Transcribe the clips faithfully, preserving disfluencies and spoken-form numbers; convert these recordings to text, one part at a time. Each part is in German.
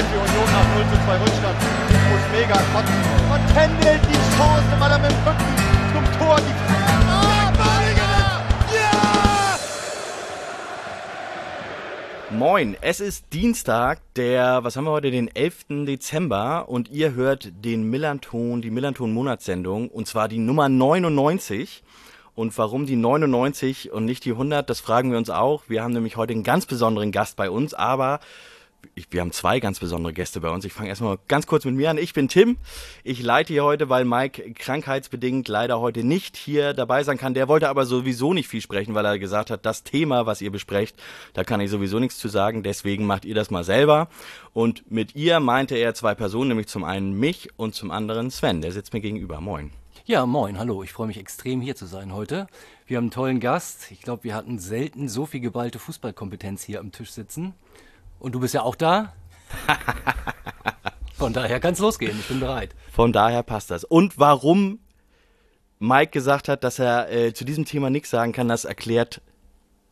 für Union nach null zu zwei Rückstand. Muss mega kotzen. Und pendelt die Chance, weil er mit dem Rücken zum Tor die oh, yeah! Moin, es ist Dienstag, der, was haben wir heute, den elften Dezember und ihr hört den Millernton, die Millernton-Monatssendung und zwar die Nummer neunundneunzig. Und warum die neunundneunzig und nicht die hundert, das fragen wir uns auch. Wir haben nämlich heute einen ganz besonderen Gast bei uns, aber ich, wir haben zwei ganz besondere Gäste bei uns. Ich fange erstmal ganz kurz mit mir an. Ich bin Tim. Ich leite hier heute, weil Mike krankheitsbedingt leider heute nicht hier dabei sein kann. Der wollte aber sowieso nicht viel sprechen, weil er gesagt hat, das Thema, was ihr besprecht, da kann ich sowieso nichts zu sagen. Deswegen macht ihr das mal selber. Und mit ihr meinte er zwei Personen, nämlich zum einen mich und zum anderen Sven. Der sitzt mir gegenüber. Moin. Ja, moin, hallo. Ich freue mich extrem, hier zu sein heute. Wir haben einen tollen Gast. Ich glaube, wir hatten selten so viel geballte Fußballkompetenz hier am Tisch sitzen. Und du bist ja auch da. Von daher kann es losgehen. Ich bin bereit. Von daher passt das. Und warum Mike gesagt hat, dass er äh, zu diesem Thema nichts sagen kann, das erklärt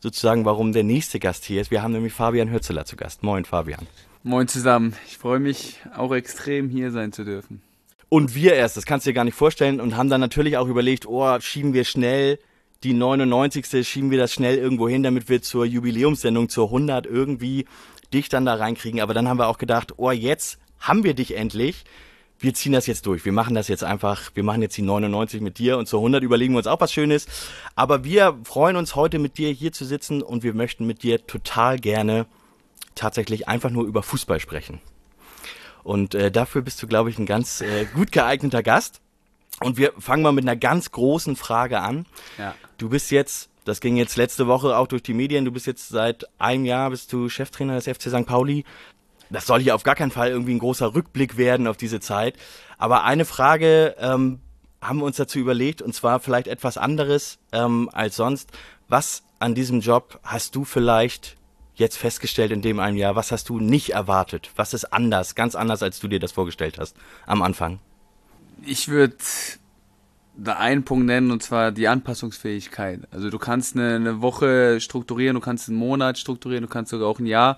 sozusagen, warum der nächste Gast hier ist. Wir haben nämlich Fabian Hürzeler zu Gast. Moin, Fabian. Moin zusammen. Ich freue mich auch extrem, hier sein zu dürfen. Und wir erst, das kannst du dir gar nicht vorstellen, und haben dann natürlich auch überlegt, oh, schieben wir schnell die neunundneunzigste, schieben wir das schnell irgendwo hin, damit wir zur Jubiläumssendung, zur hundert irgendwie dich dann da reinkriegen. Aber dann haben wir auch gedacht, oh, jetzt haben wir dich endlich, wir ziehen das jetzt durch, wir machen das jetzt einfach, wir machen jetzt die neunundneunzig mit dir und zur hundert überlegen wir uns auch was Schönes. Aber wir freuen uns heute mit dir hier zu sitzen und wir möchten mit dir total gerne tatsächlich einfach nur über Fußball sprechen. Und äh, dafür bist du, glaube ich, ein ganz äh, gut geeigneter Gast. Und wir fangen mal mit einer ganz großen Frage an. Ja. Du bist jetzt, das ging jetzt letzte Woche auch durch die Medien, du bist jetzt seit einem Jahr bist du Cheftrainer des F C Sankt Pauli. Das soll hier auf gar keinen Fall irgendwie ein großer Rückblick werden auf diese Zeit. Aber eine Frage ähm, haben wir uns dazu überlegt, und zwar vielleicht etwas anderes ähm, als sonst. Was an diesem Job hast du vielleicht jetzt festgestellt in dem einen Jahr, was hast du nicht erwartet? Was ist anders, ganz anders, als du dir das vorgestellt hast am Anfang? Ich würde einen Punkt nennen, und zwar die Anpassungsfähigkeit. Also du kannst eine, eine Woche strukturieren, du kannst einen Monat strukturieren, du kannst sogar auch ein Jahr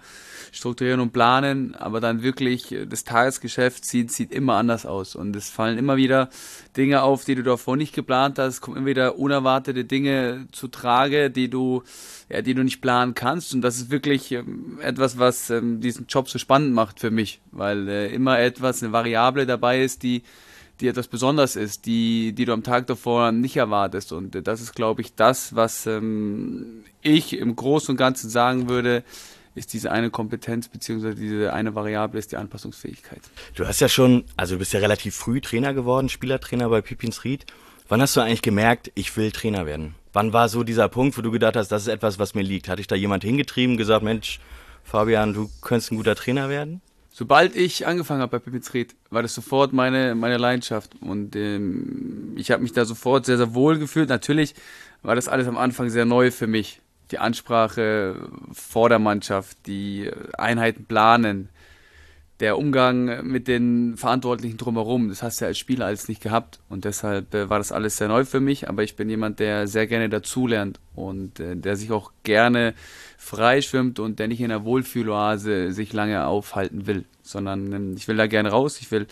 strukturieren und planen, aber dann wirklich das Tagesgeschäft sieht, sieht immer anders aus und es fallen immer wieder Dinge auf, die du davor nicht geplant hast, es kommen immer wieder unerwartete Dinge zu Trage, die du, ja, die du nicht planen kannst, und das ist wirklich ähm, etwas, was ähm, diesen Job so spannend macht für mich, weil äh, immer etwas, eine Variable dabei ist, die die etwas Besonderes ist, die, die du am Tag davor nicht erwartest. Und das ist, glaube ich, das, was ähm, ich im Großen und Ganzen sagen würde, ist diese eine Kompetenz beziehungsweise diese eine Variable ist die Anpassungsfähigkeit. Du hast ja schon, also du bist ja relativ früh Trainer geworden, Spielertrainer bei Pipinsried. Wann hast du eigentlich gemerkt, ich will Trainer werden? Wann war so dieser Punkt, wo du gedacht hast, das ist etwas, was mir liegt? Hat dich da jemand hingetrieben, gesagt, Mensch, Fabian, du könntest ein guter Trainer werden? Sobald ich angefangen habe bei Pipinsried, war das sofort meine, meine Leidenschaft, und ähm, ich habe mich da sofort sehr, sehr wohl gefühlt. Natürlich war das alles am Anfang sehr neu für mich. Die Ansprache vor der Mannschaft, die Einheiten planen, der Umgang mit den Verantwortlichen drumherum, das hast du ja als Spieler alles nicht gehabt, und deshalb äh, war das alles sehr neu für mich, aber ich bin jemand, der sehr gerne dazulernt und äh, der sich auch gerne freischwimmt und der nicht in der Wohlfühloase sich lange aufhalten will, sondern ähm, ich will da gerne raus, ich will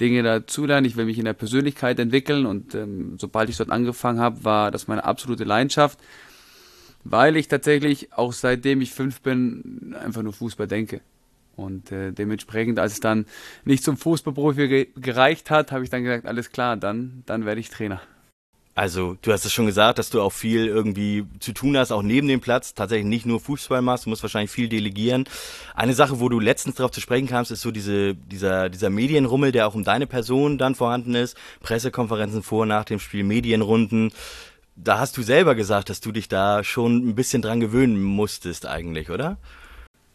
Dinge dazulernen, ich will mich in der Persönlichkeit entwickeln, und ähm, sobald ich dort angefangen habe, war das meine absolute Leidenschaft, weil ich tatsächlich auch seitdem ich fünf bin, einfach nur Fußball denke. Und äh, dementsprechend, als es dann nicht zum Fußballprofi ge- gereicht hat, habe ich dann gesagt, alles klar, dann, dann werde ich Trainer. Also du hast es schon gesagt, dass du auch viel irgendwie zu tun hast, auch neben dem Platz, tatsächlich nicht nur Fußball machst, du musst wahrscheinlich viel delegieren. Eine Sache, wo du letztens drauf zu sprechen kamst, ist so diese, dieser, dieser Medienrummel, der auch um deine Person dann vorhanden ist. Pressekonferenzen vor, nach dem Spiel, Medienrunden. Da hast du selber gesagt, dass du dich da schon ein bisschen dran gewöhnen musstest eigentlich, oder?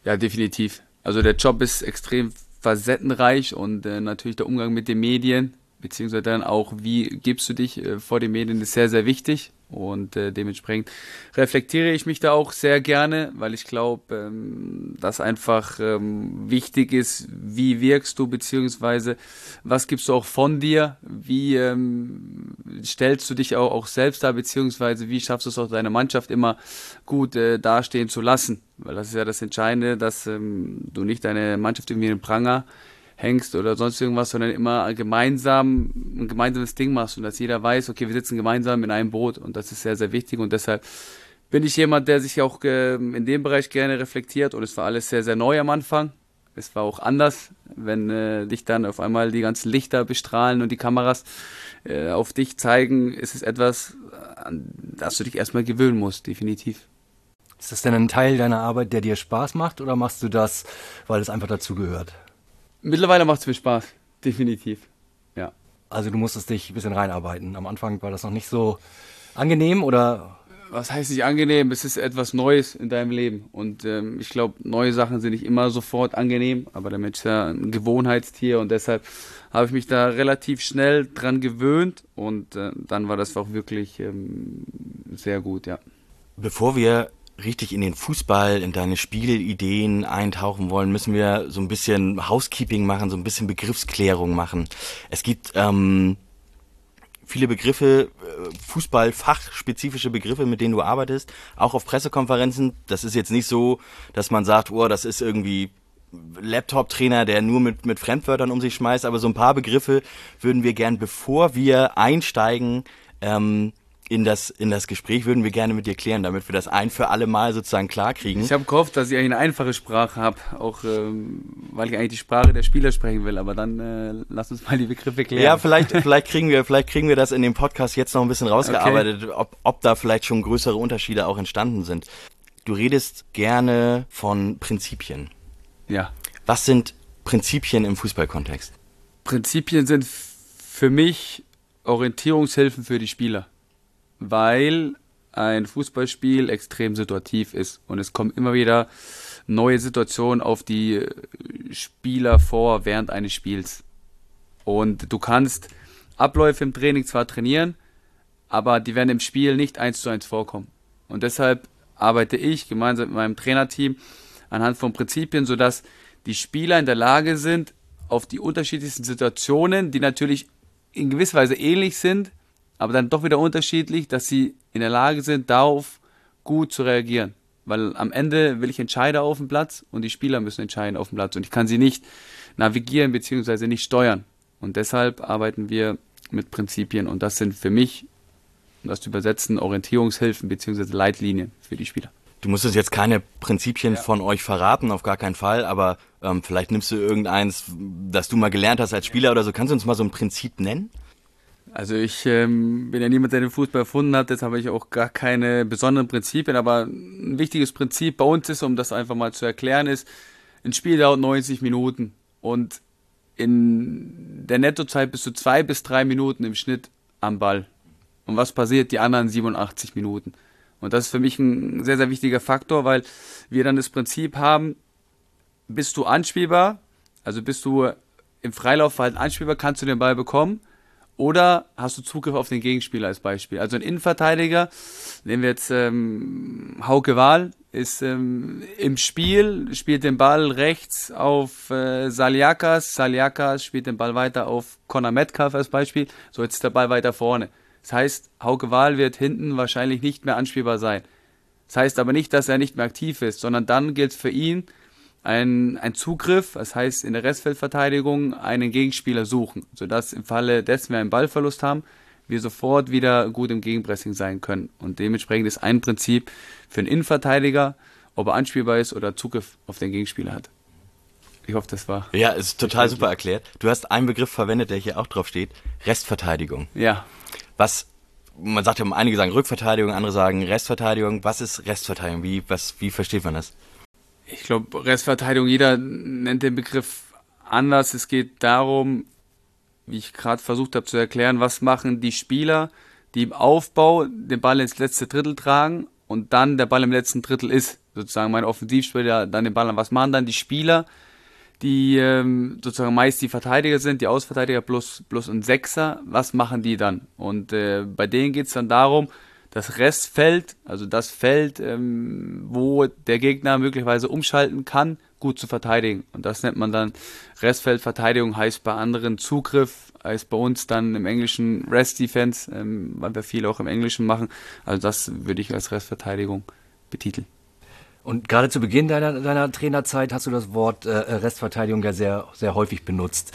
Ja, definitiv. Also der Job ist extrem facettenreich und äh, natürlich der Umgang mit den Medien, beziehungsweise dann auch, wie gibst du dich äh, vor den Medien, ist sehr, sehr wichtig, und äh, dementsprechend reflektiere ich mich da auch sehr gerne, weil ich glaube, ähm, dass einfach ähm, wichtig ist, wie wirkst du, beziehungsweise was gibst du auch von dir, wie ähm, stellst du dich auch, auch selbst dar, beziehungsweise wie schaffst du es auch, deine Mannschaft immer gut äh, dastehen zu lassen? Weil das ist ja das Entscheidende, dass ähm, du nicht deine Mannschaft irgendwie in den Pranger hängst oder sonst irgendwas, sondern immer gemeinsam ein gemeinsames Ding machst und dass jeder weiß, okay, wir sitzen gemeinsam in einem Boot, und das ist sehr, sehr wichtig, und deshalb bin ich jemand, der sich auch äh, in dem Bereich gerne reflektiert, und es war alles sehr, sehr neu am Anfang. Es war auch anders, wenn äh, dich dann auf einmal die ganzen Lichter bestrahlen und die Kameras äh, auf dich zeigen, ist es etwas, an das du dich erstmal gewöhnen musst, definitiv. Ist das denn ein Teil deiner Arbeit, der dir Spaß macht, oder machst du das, weil es einfach dazugehört? Mittlerweile macht es mir Spaß, definitiv, ja. Also du musstest dich ein bisschen reinarbeiten. Am Anfang war das noch nicht so angenehm, oder? Was heißt nicht angenehm? Es ist etwas Neues in deinem Leben. Und ähm, ich glaube, neue Sachen sind nicht immer sofort angenehm, aber der Mensch ist ja ein Gewohnheitstier, und deshalb habe ich mich da relativ schnell dran gewöhnt, und äh, dann war das auch wirklich ähm, sehr gut, ja. Bevor wir richtig in den Fußball, in deine Spielideen eintauchen wollen, müssen wir so ein bisschen Housekeeping machen, so ein bisschen Begriffsklärung machen. Es gibt ähm, viele Begriffe, Fußballfachspezifische Begriffe, mit denen du arbeitest, auch auf Pressekonferenzen. Das ist jetzt nicht so, dass man sagt, oh, das ist irgendwie Laptop-Trainer, der nur mit, mit Fremdwörtern um sich schmeißt, aber so ein paar Begriffe würden wir gern, bevor wir einsteigen, ähm, In das, in das Gespräch würden wir gerne mit dir klären, damit wir das ein für alle Mal sozusagen klar kriegen. Ich habe gehofft, dass ich eine einfache Sprache habe, auch ähm, weil ich eigentlich die Sprache der Spieler sprechen will, aber dann äh, lass uns mal die Begriffe klären. Ja, vielleicht, vielleicht, kriegen wir, vielleicht kriegen wir das in dem Podcast jetzt noch ein bisschen rausgearbeitet, okay. ob, ob da vielleicht schon größere Unterschiede auch entstanden sind. Du redest gerne von Prinzipien. Ja. Was sind Prinzipien im Fußballkontext? Prinzipien sind für mich Orientierungshilfen für die Spieler, weil ein Fußballspiel extrem situativ ist und es kommen immer wieder neue Situationen auf die Spieler vor während eines Spiels. Und du kannst Abläufe im Training zwar trainieren, aber die werden im Spiel nicht eins zu eins vorkommen. Und deshalb arbeite ich gemeinsam mit meinem Trainerteam anhand von Prinzipien, sodass die Spieler in der Lage sind, auf die unterschiedlichsten Situationen, die natürlich in gewisser Weise ähnlich sind, aber dann doch wieder unterschiedlich, dass sie in der Lage sind, darauf gut zu reagieren. Weil am Ende will ich Entscheider auf dem Platz und die Spieler müssen entscheiden auf dem Platz. Und ich kann sie nicht navigieren bzw. nicht steuern. Und deshalb arbeiten wir mit Prinzipien. Und das sind für mich, um das zu übersetzen, Orientierungshilfen bzw. Leitlinien für die Spieler. Du musst uns jetzt keine Prinzipien ja. von euch verraten, auf gar keinen Fall, aber ähm, vielleicht nimmst du irgendeins, das du mal gelernt hast als Spieler oder so. Kannst du uns mal so ein Prinzip nennen? Also ich ähm, bin ja niemand, der den Fußball erfunden hat, deshalb habe ich auch gar keine besonderen Prinzipien, aber ein wichtiges Prinzip bei uns ist, um das einfach mal zu erklären, ist, ein Spiel dauert neunzig Minuten und in der Nettozeit bist du zwei bis drei Minuten im Schnitt am Ball. Und was passiert? Die anderen siebenundachtzig Minuten. Und das ist für mich ein sehr, sehr wichtiger Faktor, weil wir dann das Prinzip haben, bist du anspielbar, also bist du im Freilaufverhalten anspielbar, kannst du den Ball bekommen, oder hast du Zugriff auf den Gegenspieler als Beispiel? Also ein Innenverteidiger, nehmen wir jetzt ähm, Hauke Wahl, ist ähm, im Spiel, spielt den Ball rechts auf äh, Saliakas, Saliakas spielt den Ball weiter auf Connor Metcalfe als Beispiel, so jetzt ist der Ball weiter vorne. Das heißt, Hauke Wahl wird hinten wahrscheinlich nicht mehr anspielbar sein. Das heißt aber nicht, dass er nicht mehr aktiv ist, sondern dann gilt für ihn Ein, ein Zugriff, das heißt in der Restfeldverteidigung einen Gegenspieler suchen, sodass im Falle dessen wir einen Ballverlust haben, wir sofort wieder gut im Gegenpressing sein können. Und dementsprechend ist ein Prinzip für einen Innenverteidiger, ob er anspielbar ist oder Zugriff auf den Gegenspieler hat. Ich hoffe, das war... Ja, ist total super erklärt. Du hast einen Begriff verwendet, der hier auch drauf steht, Restverteidigung. Ja. Was, man sagt ja, einige sagen Rückverteidigung, andere sagen Restverteidigung. Was ist Restverteidigung? Wie, was, wie versteht man das? Ich glaube, Restverteidigung, jeder nennt den Begriff anders. Es geht darum, wie ich gerade versucht habe zu erklären, was machen die Spieler, die im Aufbau den Ball ins letzte Drittel tragen und dann der Ball im letzten Drittel ist. Sozusagen meine Offensivspieler dann den Ball an. Was machen dann die Spieler, die ähm, sozusagen meist die Verteidiger sind, die Außenverteidiger plus, plus ein Sechser, was machen die dann? Und äh, bei denen geht es dann darum, das Restfeld, also das Feld, ähm, wo der Gegner möglicherweise umschalten kann, gut zu verteidigen. Und das nennt man dann Restfeldverteidigung, heißt bei anderen Zugriff heißt bei uns dann im Englischen Rest-Defense, ähm, weil wir viel auch im Englischen machen. Also das würde ich als Restverteidigung betiteln. Und gerade zu Beginn deiner, deiner Trainerzeit hast du das Wort äh, Restverteidigung ja sehr, sehr häufig benutzt.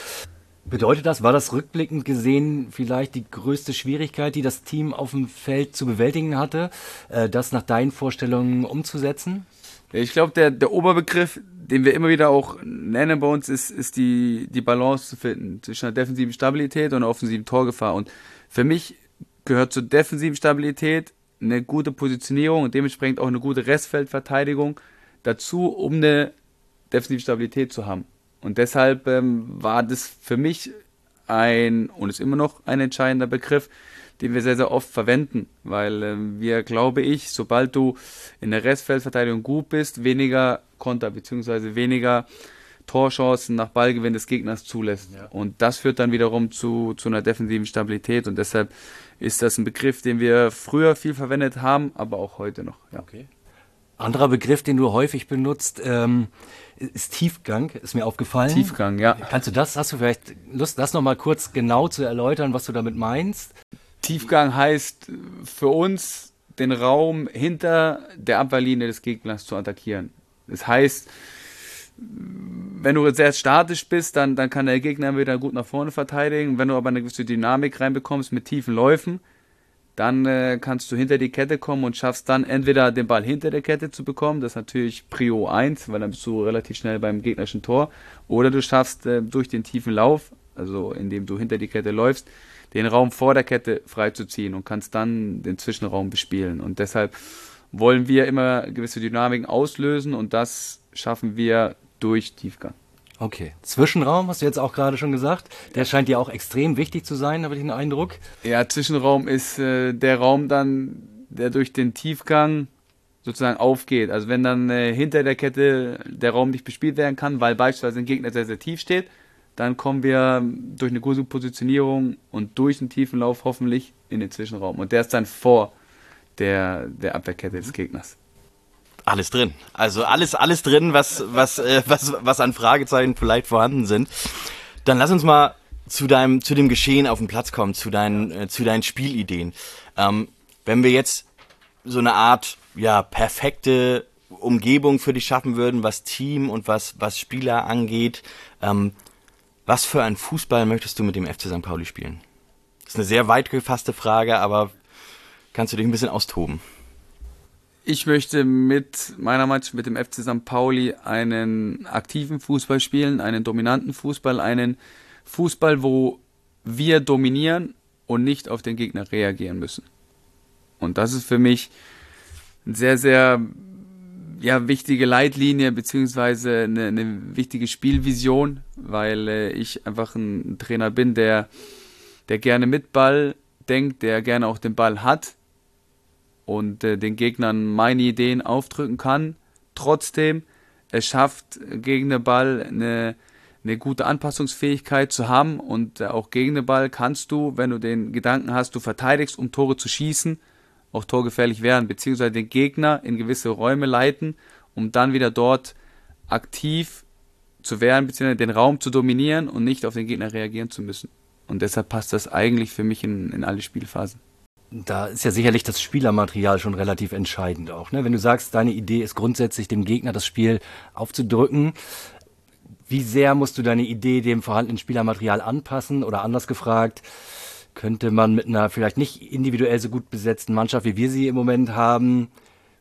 Bedeutet das, war das rückblickend gesehen vielleicht die größte Schwierigkeit, die das Team auf dem Feld zu bewältigen hatte, äh, das nach deinen Vorstellungen umzusetzen? Ich glaube, der, der Oberbegriff, den wir immer wieder auch nennen bei uns, ist, ist die, die Balance zu finden zwischen der defensiven Stabilität und der offensiven Torgefahr. Und für mich gehört zur defensiven Stabilität eine gute Positionierung und dementsprechend auch eine gute Restfeldverteidigung dazu, um eine defensive Stabilität zu haben. Und deshalb ähm, war das für mich ein, und ist immer noch ein entscheidender Begriff, den wir sehr, sehr oft verwenden, weil ähm, wir, glaube ich, sobald du in der Restfeldverteidigung gut bist, weniger Konter bzw. weniger Torchancen nach Ballgewinn des Gegners zulässt. Ja. Und das führt dann wiederum zu, zu einer defensiven Stabilität. Und deshalb ist das ein Begriff, den wir früher viel verwendet haben, aber auch heute noch. Ja. Okay. Anderer Begriff, den du häufig benutzt, ähm, ist Tiefgang, ist mir aufgefallen. Tiefgang, ja. Kannst du das, hast du vielleicht Lust, das nochmal kurz genau zu erläutern, was du damit meinst? Tiefgang heißt für uns, den Raum hinter der Abwehrlinie des Gegners zu attackieren. Das heißt, wenn du sehr statisch bist, dann, dann kann der Gegner wieder gut nach vorne verteidigen. Wenn du aber eine gewisse Dynamik reinbekommst mit tiefen Läufen, dann äh, kannst du hinter die Kette kommen und schaffst dann entweder den Ball hinter der Kette zu bekommen, das ist natürlich Prio eins, weil dann bist du relativ schnell beim gegnerischen Tor, oder du schaffst äh, durch den tiefen Lauf, also indem du hinter die Kette läufst, den Raum vor der Kette freizuziehen und kannst dann den Zwischenraum bespielen. Und deshalb wollen wir immer gewisse Dynamiken auslösen und das schaffen wir durch Tiefgang. Okay, Zwischenraum hast du jetzt auch gerade schon gesagt. Der scheint dir auch extrem wichtig zu sein, habe ich den Eindruck. Ja, Zwischenraum ist äh, der Raum dann, der durch den Tiefgang sozusagen aufgeht. Also wenn dann äh, hinter der Kette der Raum nicht bespielt werden kann, weil beispielsweise ein Gegner sehr, sehr tief steht, dann kommen wir durch eine gute Positionierung und durch einen tiefen Lauf hoffentlich in den Zwischenraum. Und der ist dann vor der, der Abwehrkette des Gegners. Alles drin. Also alles, alles drin, was, was, äh, was, was an Fragezeichen vielleicht vorhanden sind. Dann lass uns mal zu deinem, zu dem Geschehen auf den Platz kommen, zu deinen, äh, zu deinen Spielideen. Ähm, wenn wir jetzt so eine Art, ja, perfekte Umgebung für dich schaffen würden, was Team und was, was Spieler angeht, ähm, was für einen Fußball möchtest du mit dem F C Sankt Pauli spielen? Das ist eine sehr weit gefasste Frage, aber kannst du dich ein bisschen austoben? Ich möchte mit meiner Mannschaft, mit dem F C Sankt Pauli, einen aktiven Fußball spielen, einen dominanten Fußball, einen Fußball, wo wir dominieren und nicht auf den Gegner reagieren müssen. Und das ist für mich eine sehr, sehr ja, wichtige Leitlinie beziehungsweise eine, eine wichtige Spielvision, weil äh, ich einfach ein Trainer bin, der, der gerne mit Ball denkt, der gerne auch den Ball hat. Und äh, den Gegnern meine Ideen aufdrücken kann. Trotzdem, es schafft, gegen den Ball eine, eine gute Anpassungsfähigkeit zu haben. Und äh, auch gegen den Ball kannst du, wenn du den Gedanken hast, du verteidigst, um Tore zu schießen, auch torgefährlich werden, beziehungsweise den Gegner in gewisse Räume leiten, um dann wieder dort aktiv zu werden, beziehungsweise den Raum zu dominieren und nicht auf den Gegner reagieren zu müssen. Und deshalb passt das eigentlich für mich in, in alle Spielphasen. Da ist ja sicherlich das Spielermaterial schon relativ entscheidend auch, ne? Wenn du sagst, deine Idee ist grundsätzlich, dem Gegner das Spiel aufzudrücken, wie sehr musst du deine Idee dem vorhandenen Spielermaterial anpassen? Oder anders gefragt, könnte man mit einer vielleicht nicht individuell so gut besetzten Mannschaft, wie wir sie im Moment haben,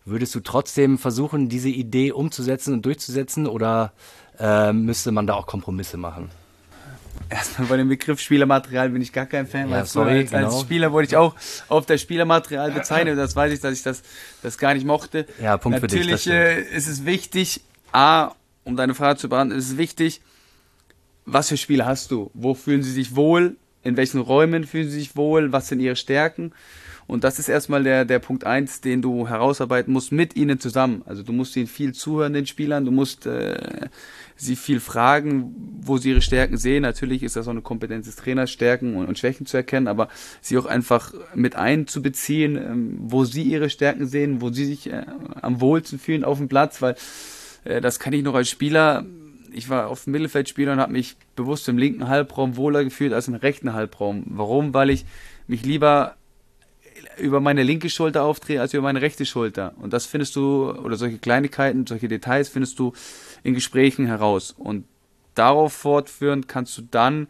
würdest du trotzdem versuchen, diese Idee umzusetzen und durchzusetzen? Oder äh, müsste man da auch Kompromisse machen? Erstmal bei dem Begriff Spielermaterial bin ich gar kein Fan, ja, weil sorry, als, genau. als Spieler wurde ich auch auf das Spielermaterial bezeichnet, das weiß ich, dass ich das, das gar nicht mochte. Ja, Punkt Natürlich für dich, das ist es wichtig, A, um deine Frage zu beantworten, ist es wichtig, was für Spieler hast du, wo fühlen sie sich wohl, in welchen Räumen fühlen sie sich wohl, was sind ihre Stärken, und das ist erstmal der, der Punkt eins, den du herausarbeiten musst mit ihnen zusammen. Also du musst ihnen viel zuhören, den Spielern, du musst äh, sie viel fragen, wo sie ihre Stärken sehen. Natürlich ist das auch eine Kompetenz des Trainers, Stärken und, und Schwächen zu erkennen, aber sie auch einfach mit einzubeziehen, ähm, wo sie ihre Stärken sehen, wo sie sich äh, am wohlsten fühlen auf dem Platz, weil äh, das kann ich noch als Spieler ich war auf dem Mittelfeldspieler und habe mich bewusst im linken Halbraum wohler gefühlt als im rechten Halbraum. Warum? Weil ich mich lieber über meine linke Schulter aufdrehe als über meine rechte Schulter. Und das findest du, oder solche Kleinigkeiten, solche Details findest du in Gesprächen heraus. Und darauf fortführend kannst du dann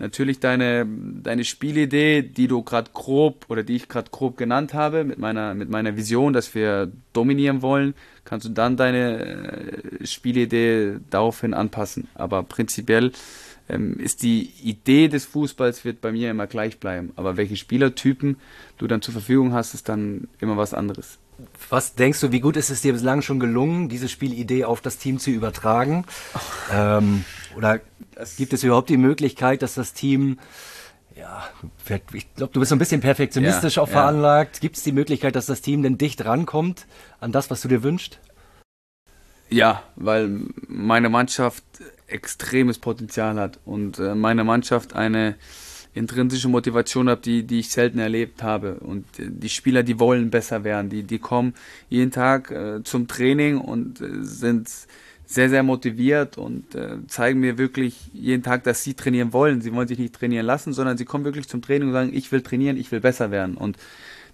natürlich deine, deine Spielidee, die du gerade grob oder die ich gerade grob genannt habe, mit meiner, mit meiner Vision, dass wir dominieren wollen, kannst du dann deine Spielidee daraufhin anpassen. Aber prinzipiell ähm, ist die Idee des Fußballs wird bei mir immer gleich bleiben. Aber welche Spielertypen du dann zur Verfügung hast, ist dann immer was anderes. Was denkst du, wie gut ist es dir bislang schon gelungen, diese Spielidee auf das Team zu übertragen? Ähm, oder gibt es überhaupt die Möglichkeit, dass das Team, ja, ich glaube, du bist so ein bisschen perfektionistisch ja, auch veranlagt. Ja. Gibt es die Möglichkeit, dass das Team denn dicht rankommt an das, was du dir wünschst? Ja, weil meine Mannschaft extremes Potenzial hat und meine Mannschaft eine intrinsische Motivation habe, die, die ich selten erlebt habe. Und die Spieler, die wollen besser werden, die, die kommen jeden Tag äh, zum Training und äh, sind sehr, sehr motiviert und äh, zeigen mir wirklich jeden Tag, dass sie trainieren wollen. Sie wollen sich nicht trainieren lassen, sondern sie kommen wirklich zum Training und sagen, ich will trainieren, ich will besser werden. Und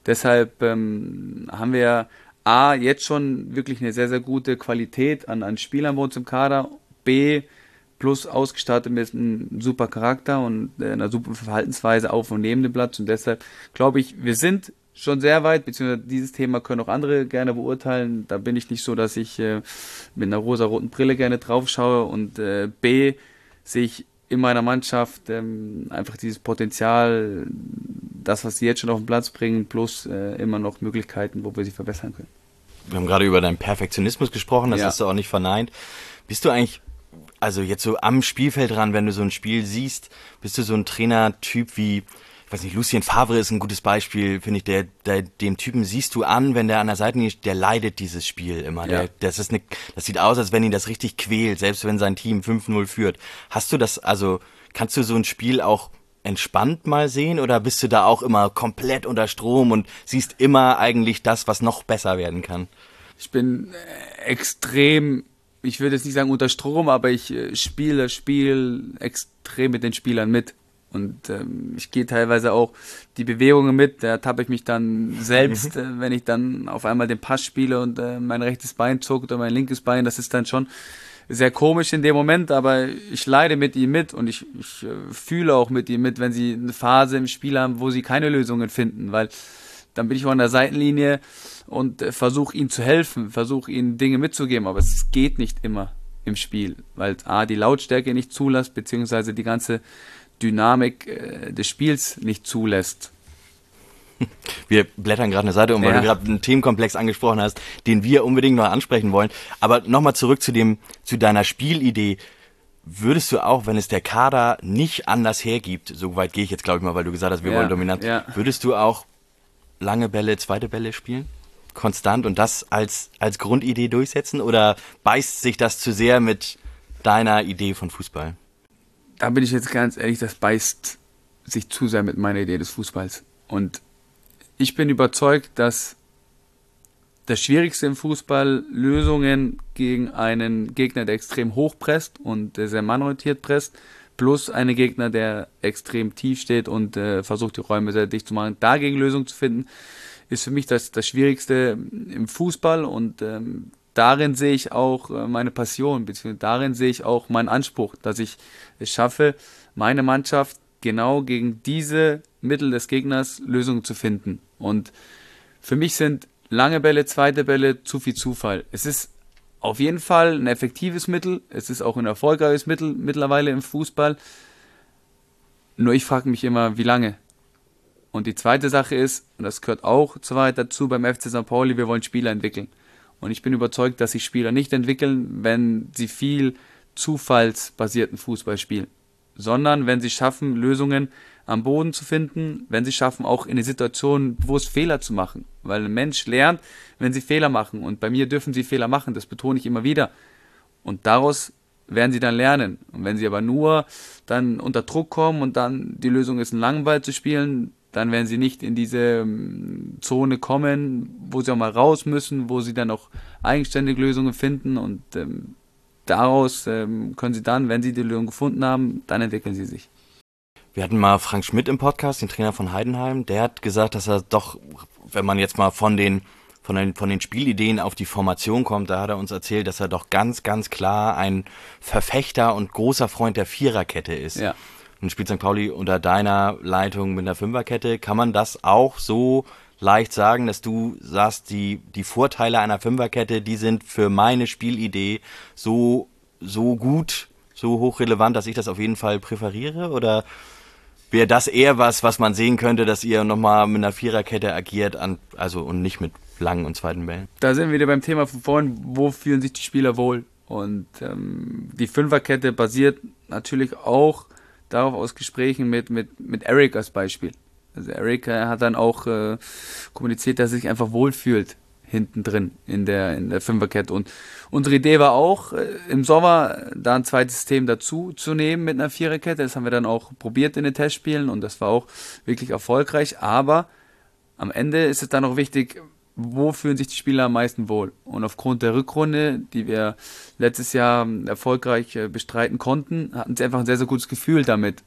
deshalb ähm, haben wir A, jetzt schon wirklich eine sehr, sehr gute Qualität an, an Spielern bei uns im Kader, B, plus ausgestattet mit einem super Charakter und einer super Verhaltensweise auf und neben dem Platz. Und deshalb glaube ich, wir sind schon sehr weit, beziehungsweise dieses Thema können auch andere gerne beurteilen. Da bin ich nicht so, dass ich äh, mit einer rosa-roten Brille gerne drauf schaue. Und äh, B, sehe ich in meiner Mannschaft ähm, einfach dieses Potenzial, das, was sie jetzt schon auf den Platz bringen, plus äh, immer noch Möglichkeiten, wo wir sie verbessern können. Wir haben gerade über deinen Perfektionismus gesprochen, das ja. hast du auch nicht verneint. Bist du eigentlich... Also jetzt so am Spielfeld ran, wenn du so ein Spiel siehst, bist du so ein Trainertyp wie, ich weiß nicht, Lucien Favre ist ein gutes Beispiel, finde ich, der, der, dem Typen siehst du an, wenn der an der Seitenlinie steht, der leidet dieses Spiel immer. Ja. Der, das ist eine, das sieht aus, als wenn ihn das richtig quält, selbst wenn sein Team fünf null führt. Hast du das, also kannst du so ein Spiel auch entspannt mal sehen oder bist du da auch immer komplett unter Strom und siehst immer eigentlich das, was noch besser werden kann? Ich bin extrem... Ich würde jetzt nicht sagen unter Strom, aber ich äh, spiele das Spiel extrem mit den Spielern mit. Und ähm, ich gehe teilweise auch die Bewegungen mit, da tappe ich mich dann selbst, äh, wenn ich dann auf einmal den Pass spiele und äh, mein rechtes Bein zuckt oder mein linkes Bein, das ist dann schon sehr komisch in dem Moment, aber ich leide mit ihnen mit und ich, ich äh, fühle auch mit ihnen mit, wenn sie eine Phase im Spiel haben, wo sie keine Lösungen finden, weil dann bin ich auch an der Seitenlinie und äh, versuche ihnen zu helfen, versuche ihnen Dinge mitzugeben, aber es geht nicht immer im Spiel, weil A, die Lautstärke nicht zulässt, beziehungsweise die ganze Dynamik äh, des Spiels nicht zulässt. Wir blättern gerade eine Seite um, weil ja. du gerade einen Themenkomplex angesprochen hast, den wir unbedingt noch ansprechen wollen, aber nochmal zurück zu dem, zu deiner Spielidee. Würdest du auch, wenn es der Kader nicht anders hergibt, so weit gehe ich jetzt glaube ich mal, weil du gesagt hast, wir ja, wollen dominant, ja. würdest du auch lange Bälle, zweite Bälle spielen? Konstant und das als, als Grundidee durchsetzen? Oder beißt sich das zu sehr mit deiner Idee von Fußball? Da bin ich jetzt ganz ehrlich, das beißt sich zu sehr mit meiner Idee des Fußballs. Und ich bin überzeugt, dass das Schwierigste im Fußball Lösungen gegen einen Gegner, der extrem hoch presst und sehr mannorientiert presst, plus einen Gegner, der extrem tief steht und äh, versucht, die Räume sehr dicht zu machen, dagegen Lösungen zu finden, ist für mich das, das Schwierigste im Fußball und ähm, darin sehe ich auch meine Passion, beziehungsweise darin sehe ich auch meinen Anspruch, dass ich es schaffe, meine Mannschaft genau gegen diese Mittel des Gegners Lösungen zu finden. Und für mich sind lange Bälle, zweite Bälle zu viel Zufall. Es ist auf jeden Fall ein effektives Mittel, es ist auch ein erfolgreiches Mittel mittlerweile im Fußball, nur ich frage mich immer, wie lange. Und die zweite Sache ist, und das gehört auch zweit dazu beim F C Sankt Pauli, wir wollen Spieler entwickeln. Und ich bin überzeugt, dass sich Spieler nicht entwickeln, wenn sie viel zufallsbasierten Fußball spielen, sondern wenn sie schaffen, Lösungen am Boden zu finden, wenn sie schaffen, auch in den Situationen bewusst Fehler zu machen. Weil ein Mensch lernt, wenn sie Fehler machen. Und bei mir dürfen sie Fehler machen, das betone ich immer wieder. Und daraus werden sie dann lernen. Und wenn sie aber nur dann unter Druck kommen und dann die Lösung ist, einen langen Ball zu spielen, dann werden sie nicht in diese Zone kommen, wo sie auch mal raus müssen, wo sie dann auch eigenständige Lösungen finden. Und ähm, daraus ähm, können sie dann, wenn sie die Lösung gefunden haben, dann entwickeln sie sich. Wir hatten mal Frank Schmidt im Podcast, den Trainer von Heidenheim. Der hat gesagt, dass er doch, wenn man jetzt mal von den, von den, von den Spielideen auf die Formation kommt, da hat er uns erzählt, dass er doch ganz, ganz klar ein Verfechter und großer Freund der Viererkette ist. Ja. Und spielt Sankt Pauli unter deiner Leitung mit einer Fünferkette. Kann man das auch so leicht sagen, dass du sagst, die, die Vorteile einer Fünferkette, die sind für meine Spielidee so, so gut, so hochrelevant, dass ich das auf jeden Fall präferiere? Oder wäre das eher was, was man sehen könnte, dass ihr nochmal mit einer Viererkette agiert an, also und nicht mit langen und zweiten Bällen? Da sind wir wieder beim Thema von vorhin, wo fühlen sich die Spieler wohl? Und ähm, die Fünferkette basiert natürlich auch darauf aus Gesprächen mit, mit, mit Eric als Beispiel. Also Eric hat dann auch äh, kommuniziert, dass er sich einfach wohlfühlt hinten drin in der, in der Fünferkette. Und unsere Idee war auch, äh, im Sommer da ein zweites System dazu zu nehmen mit einer Viererkette. Das haben wir dann auch probiert in den Testspielen und das war auch wirklich erfolgreich. Aber am Ende ist es dann auch wichtig, wo fühlen sich die Spieler am meisten wohl. Und aufgrund der Rückrunde, die wir letztes Jahr erfolgreich bestreiten konnten, hatten sie einfach ein sehr, sehr gutes Gefühl damit.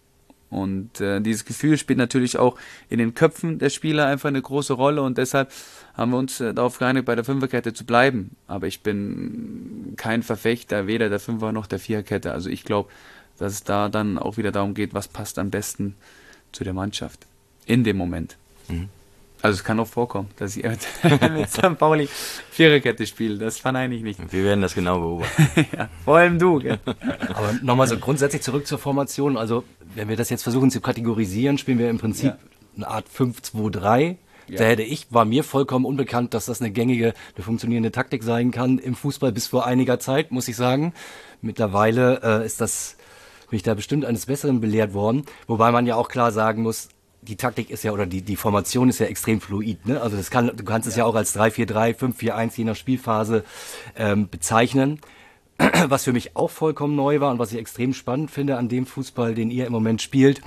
Und äh, dieses Gefühl spielt natürlich auch in den Köpfen der Spieler einfach eine große Rolle und deshalb haben wir uns äh, darauf geeinigt, bei der Fünferkette zu bleiben. Aber ich bin kein Verfechter, weder der Fünfer- noch der Viererkette. Also ich glaube, dass es da dann auch wieder darum geht, was passt am besten zu der Mannschaft in dem Moment. Mhm. Also es kann auch vorkommen, dass ich mit Sankt Pauli Viererkette spiele. Das verneine ich nicht. Wir werden das genau beobachten. Ja, vor allem du. Gell? Aber nochmal so grundsätzlich zurück zur Formation. Also wenn wir das jetzt versuchen zu kategorisieren, spielen wir im Prinzip ja. eine Art fünf zwei drei. Ja. Da hätte ich, war mir vollkommen unbekannt, dass das eine gängige, eine funktionierende Taktik sein kann im Fußball bis vor einiger Zeit, muss ich sagen. Mittlerweile äh, ist das, bin ich da bestimmt eines Besseren belehrt worden. Wobei man ja auch klar sagen muss, die Taktik ist ja, oder die, die Formation ist ja extrem fluid, ne? Also das kann, du kannst es ja, ja auch als drei vier drei, fünf vier eins, je nach Spielphase ähm, bezeichnen. Was für mich auch vollkommen neu war und was ich extrem spannend finde an dem Fußball, den ihr im Moment spielt,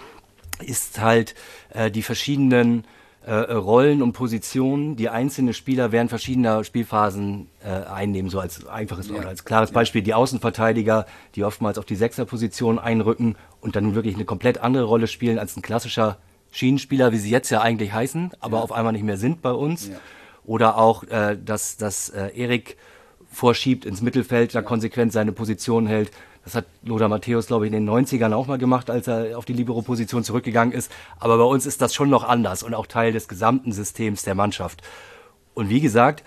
ist halt äh, die verschiedenen äh, Rollen und Positionen, die einzelne Spieler während verschiedener Spielphasen äh, einnehmen. So als einfaches ja. oder als klares Beispiel die Außenverteidiger, die oftmals auf die Sechserposition einrücken und dann wirklich eine komplett andere Rolle spielen als ein klassischer Schienenspieler, wie sie jetzt ja eigentlich heißen, aber ja. auf einmal nicht mehr sind bei uns. Ja. Oder auch, äh, dass, dass äh, Eric vorschiebt ins Mittelfeld, da ja. konsequent seine Position hält. Das hat Lothar Matthäus, glaube ich, in den neunzigern auch mal gemacht, als er auf die Libero-Position zurückgegangen ist. Aber bei uns ist das schon noch anders und auch Teil des gesamten Systems der Mannschaft. Und wie gesagt,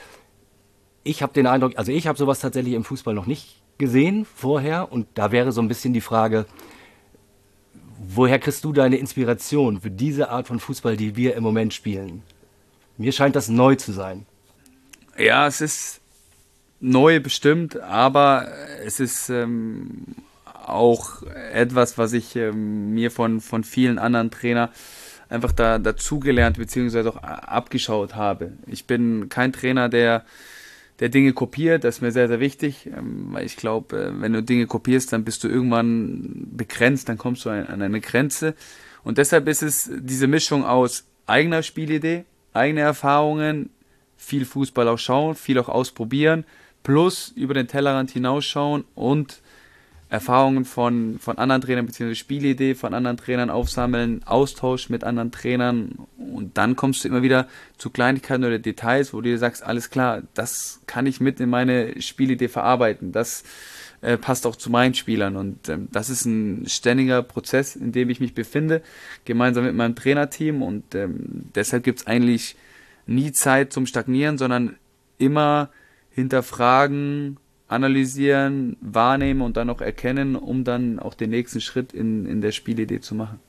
ich habe den Eindruck, also ich habe sowas tatsächlich im Fußball noch nicht gesehen vorher. Und da wäre so ein bisschen die Frage, woher kriegst du deine Inspiration für diese Art von Fußball, die wir im Moment spielen? Mir scheint das neu zu sein. Ja, es ist neu bestimmt, aber es ist ähm, auch etwas, was ich ähm, mir von, von vielen anderen Trainern einfach da, dazugelernt bzw. auch abgeschaut habe. Ich bin kein Trainer, der, der Dinge kopiert, das ist mir sehr, sehr wichtig, weil ich glaube, wenn du Dinge kopierst, dann bist du irgendwann begrenzt, dann kommst du an eine Grenze und deshalb ist es diese Mischung aus eigener Spielidee, eigene Erfahrungen, viel Fußball auch schauen, viel auch ausprobieren, plus über den Tellerrand hinausschauen und Erfahrungen von, von anderen Trainern bzw. Spielidee von anderen Trainern aufsammeln, Austausch mit anderen Trainern und dann kommst du immer wieder zu Kleinigkeiten oder Details, wo du dir sagst, alles klar, das kann ich mit in meine Spielidee verarbeiten, das äh, passt auch zu meinen Spielern und ähm, das ist ein ständiger Prozess, in dem ich mich befinde, gemeinsam mit meinem Trainerteam und ähm, deshalb gibt es eigentlich nie Zeit zum Stagnieren, sondern immer hinterfragen, analysieren, wahrnehmen und dann auch erkennen, um dann auch den nächsten Schritt in, in der Spielidee zu machen.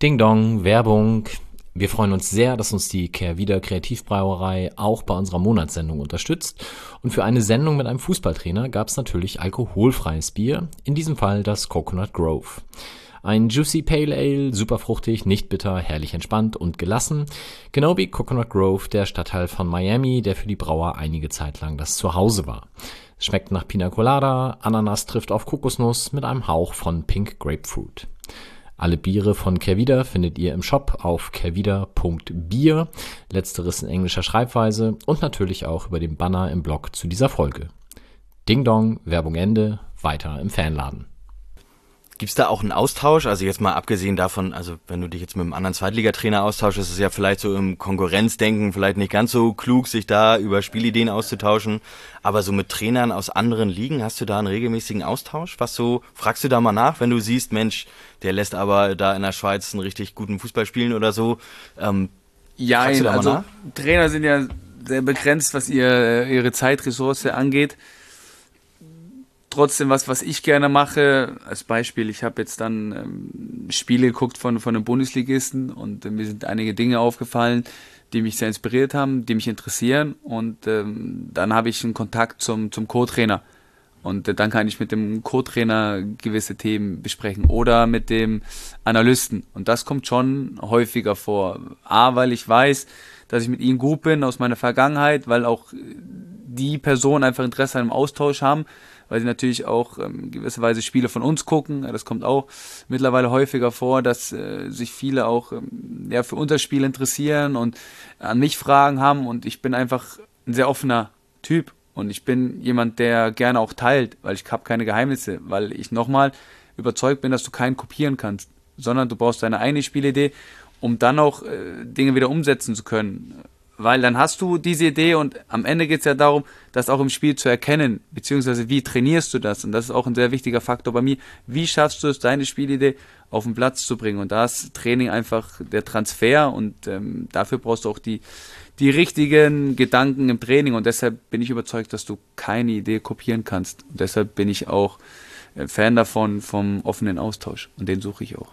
Ding Dong, Werbung. Wir freuen uns sehr, dass uns die Kehrwieder Kreativbrauerei auch bei unserer Monatssendung unterstützt. Und für eine Sendung mit einem Fußballtrainer gab es natürlich alkoholfreies Bier, in diesem Fall das Coconut Grove. Ein Juicy Pale Ale, super fruchtig, nicht bitter, herrlich entspannt und gelassen. Genau wie Coconut Grove, der Stadtteil von Miami, der für die Brauer einige Zeit lang das Zuhause war. Schmeckt nach Pina Colada, Ananas trifft auf Kokosnuss mit einem Hauch von Pink Grapefruit. Alle Biere von Kehrwieder findet ihr im Shop auf kehrwieder punkt bier, letzteres in englischer Schreibweise und natürlich auch über den Banner im Blog zu dieser Folge. Ding Dong, Werbung Ende, weiter im Fanladen. Gibt es da auch einen Austausch? Also jetzt mal abgesehen davon, also wenn du dich jetzt mit einem anderen Zweitligatrainer austauschst, ist es ja vielleicht so im Konkurrenzdenken vielleicht nicht ganz so klug, sich da über Spielideen auszutauschen. Aber so mit Trainern aus anderen Ligen, hast du da einen regelmäßigen Austausch? Was so, fragst du da mal nach, wenn du siehst, Mensch, der lässt aber da in der Schweiz einen richtig guten Fußball spielen oder so? Ähm, ja, also nach? Trainer sind ja sehr begrenzt, was ihr, ihre Zeitressource angeht. Trotzdem was, was ich gerne mache, als Beispiel, ich habe jetzt dann ähm, Spiele geguckt von, von einem Bundesligisten und äh, mir sind einige Dinge aufgefallen, die mich sehr inspiriert haben, die mich interessieren, und ähm, dann habe ich einen Kontakt zum, zum Co-Trainer und äh, dann kann ich mit dem Co-Trainer gewisse Themen besprechen oder mit dem Analysten, und das kommt schon häufiger vor. A, weil ich weiß, dass ich mit ihnen gut bin aus meiner Vergangenheit, weil auch die Personen einfach Interesse an einem Austausch haben, weil sie natürlich auch ähm, gewisserweise Spiele von uns gucken. Das kommt auch mittlerweile häufiger vor, dass äh, sich viele auch ähm, ja, für unser Spiel interessieren und an mich Fragen haben, und ich bin einfach ein sehr offener Typ und ich bin jemand, der gerne auch teilt, weil ich habe keine Geheimnisse, weil ich nochmal überzeugt bin, dass du keinen kopieren kannst, sondern du brauchst deine eigene Spielidee, um dann auch äh, Dinge wieder umsetzen zu können. Weil dann hast du diese Idee und am Ende geht es ja darum, das auch im Spiel zu erkennen, beziehungsweise wie trainierst du das? Und das ist auch ein sehr wichtiger Faktor bei mir. Wie schaffst du es, deine Spielidee auf den Platz zu bringen? Und da ist Training einfach der Transfer, und ähm, dafür brauchst du auch die, die richtigen Gedanken im Training. Und deshalb bin ich überzeugt, dass du keine Idee kopieren kannst. Und deshalb bin ich auch Fan davon, vom offenen Austausch, und den suche ich auch.